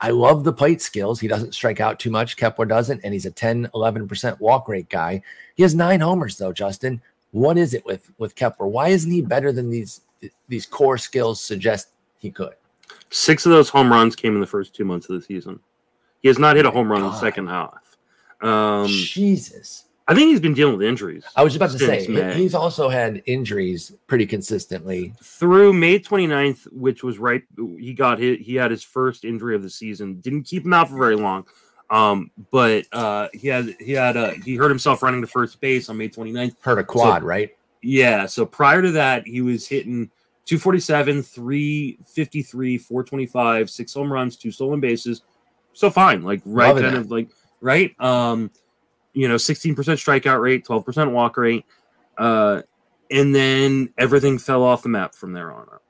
I love the plate skills. He doesn't strike out too much. Kepler doesn't, and he's a 10, 11% walk rate guy. He has 9 homers, though, Justin. What is it with Kepler? Why isn't he better than these core skills suggest he could? 6 of those home runs came in the first 2 months of the season. He has not hit a home run in the second half. Jesus. I think he's been dealing with injuries. I was about to say, he's also had injuries pretty consistently. Through May 29th, which was right, he got hit. He had his first injury of the season. Didn't keep him out for very long. But he hurt himself running to first base on May 29th. Hurt a quad, right? Yeah. So prior to that, he was hitting 247, 353, 425, 6 home runs, 2 stolen bases. So fine. Like, right. Kind of like, right. 16% strikeout rate, 12% walk rate. And then everything fell off the map from there on up.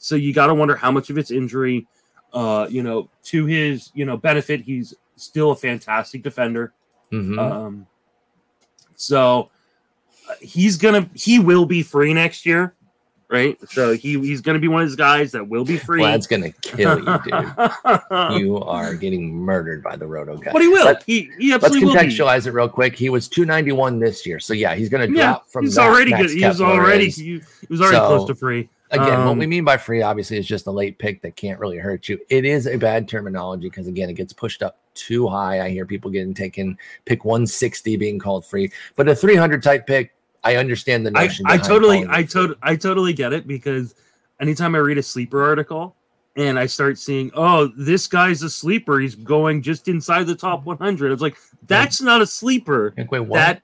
So you got to wonder how much of it's injury, to his, benefit. He's still a fantastic defender. Mm-hmm. So he will be free next year. Right. So he's going to be one of those guys that will be free. Well, that's going to kill you, dude. You are getting murdered by the Roto guy. But he will. He absolutely will. Let's contextualize it real quick. He was 291 this year. So, yeah, he's going to drop from that. He was already close to free. Again, what we mean by free, obviously, is just a late pick that can't really hurt you. It is a bad terminology because, again, it gets pushed up too high. I hear people getting taken, pick 160 being called free. But a 300 type pick, I understand the notion. I totally get it, because anytime I read a sleeper article and I start seeing, oh, this guy's a sleeper, he's going just inside the top 100. It's like, that's not a sleeper. Like, wait, what?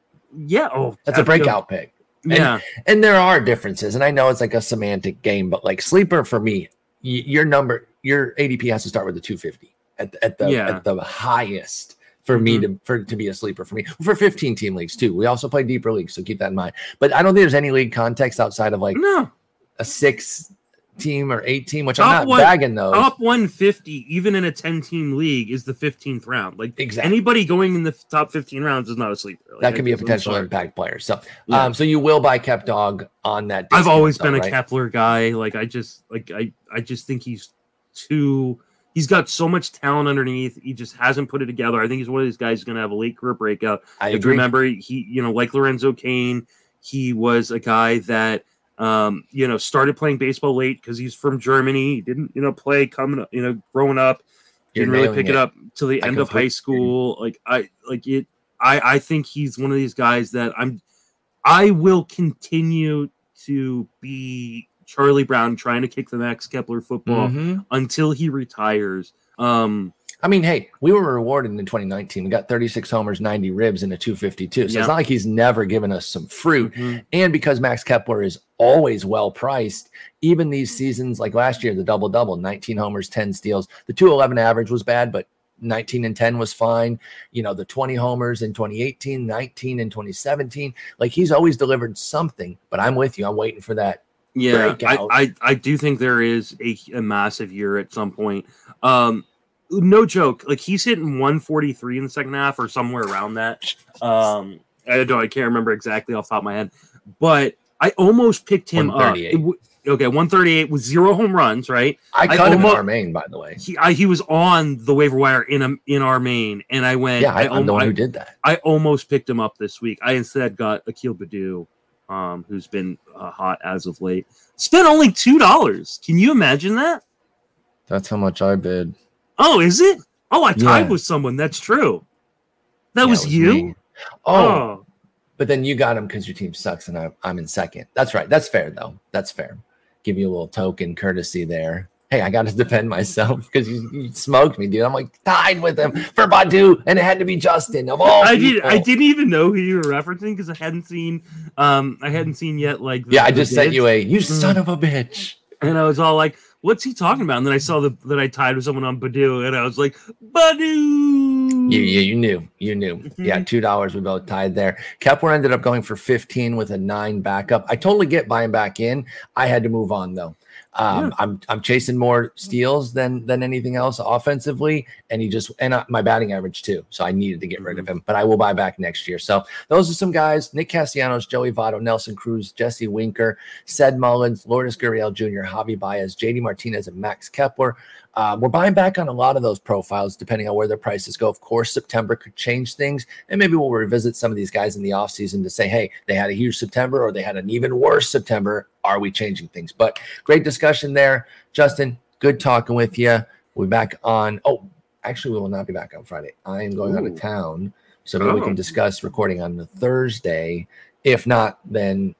That's a breakout pick. Yeah. And there are differences. And I know it's like a semantic game, but like sleeper for me, your ADP has to start with the 250 at the highest for me to be a sleeper for me, for 15 team leagues too. We also play deeper leagues, so keep that in mind. But I don't think there's any league context outside of like a 6 team or 8 team, which I'm not bagging those. Top 150, even in a 10-team league, is the 15th round. Like anybody going in the top 15 rounds is not a sleeper. Like, that could be a potential impact player. So, so you will buy Kep Dog on that. I've always been a Kepler guy. Like I just think he's too. He's got so much talent underneath. He just hasn't put it together. I think he's one of these guys who's going to have a late career breakout. If you remember, he, like Lorenzo Cain, he was a guy that, started playing baseball late because he's from Germany. He didn't, play growing up. Didn't really pick it up till the end of high school. I think he's one of these guys that I will continue to be Charlie Brown trying to kick the Max Kepler football until he retires. We were rewarded in 2019. We got 36 homers, 90 ribs, and a 252. So it's not like he's never given us some fruit. And because Max Kepler is always well-priced, even these seasons, like last year, the double-double, 19 homers, 10 steals. The 211 average was bad, but 19 and 10 was fine. The 20 homers in 2018, 19 in 2017. Like, he's always delivered something, but I'm with you. I'm waiting for that. Yeah, I do think there is a massive year at some point. No joke. Like, he's hitting 143 in the second half or somewhere around that. I can't remember exactly off the top of my head. But I almost picked him up. 138 with 0 home runs, right? I cut him in our main, by the way. He was on the waiver wire in our main, and I went... Yeah, I'm the one who did that. I almost picked him up this week. I instead got Akil Baddoo, who's been hot as of late. Spent only $2. Can you imagine that? That's how much I bid. Oh, is it? Oh, I tied with someone. That's true. That was you? Me. Oh. But then you got him because your team sucks and I'm in second. That's right. That's fair, though. That's fair. Give you a little token courtesy there. Hey, I got to defend myself because you smoked me, dude. I'm like tied with him for Baddoo, and it had to be Justin of all. I didn't even know who you were referencing because I hadn't seen. I hadn't seen yet. Like I just sent you you son of a bitch, and I was all like, "What's he talking about?" And then I saw that I tied with someone on Baddoo, and I was like, Baddoo. You knew. Mm-hmm. Yeah, $2. We both tied there. Kepler ended up going for 15 with a 9 backup. I totally get buying back in. I had to move on though. I'm chasing more steals than anything else offensively, and my batting average too. So I needed to get rid of him, but I will buy back next year. So those are some guys: Nick Castellanos, Joey Votto, Nelson Cruz, Jesse Winker, Ced Mullins, Lourdes Gurriel Jr., Javier Baez, JD Martinez, and Max Kepler. We're buying back on a lot of those profiles, depending on where their prices go. Of course, September could change things, and maybe we'll revisit some of these guys in the offseason to say, hey, they had a huge September or they had an even worse September. Are we changing things? But great discussion there. Justin, good talking with you. We'll be back on – we will not be back on Friday. I am going out of town, so maybe we can discuss recording on the Thursday. If not, then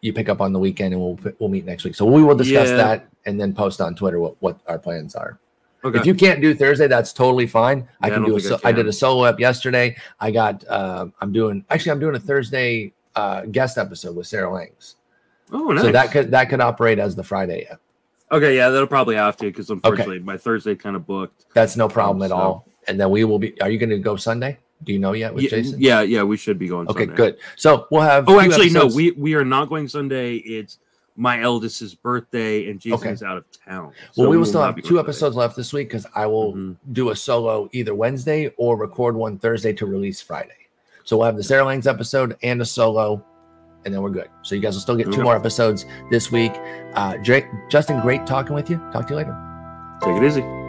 you pick up on the weekend, and we'll meet next week. So we will discuss that. And then post on Twitter what our plans are. Okay. If you can't do Thursday, that's totally fine. I did a solo up yesterday. I got. I'm doing a Thursday guest episode with Sarah Langs. Oh, nice. So that could operate as the Friday app. Okay, yeah, that'll probably have to because unfortunately my Thursday kind of booked. That's no problem at all. And then we will be. Are you going to go Sunday? Do you know yet with Jason? Yeah, we should be going. Okay, Sunday. Good. So we'll have. Oh, actually, episodes. No, we are not going Sunday. It's my eldest's birthday, and Jason is out of town. So well, we will still have 2 episodes left this week because I will do a solo either Wednesday or record one Thursday to release Friday. So we'll have the Sarah Langs episode and a solo, and then we're good. So you guys will still get 2 more episodes this week. Justin, great talking with you. Talk to you later. Take it easy.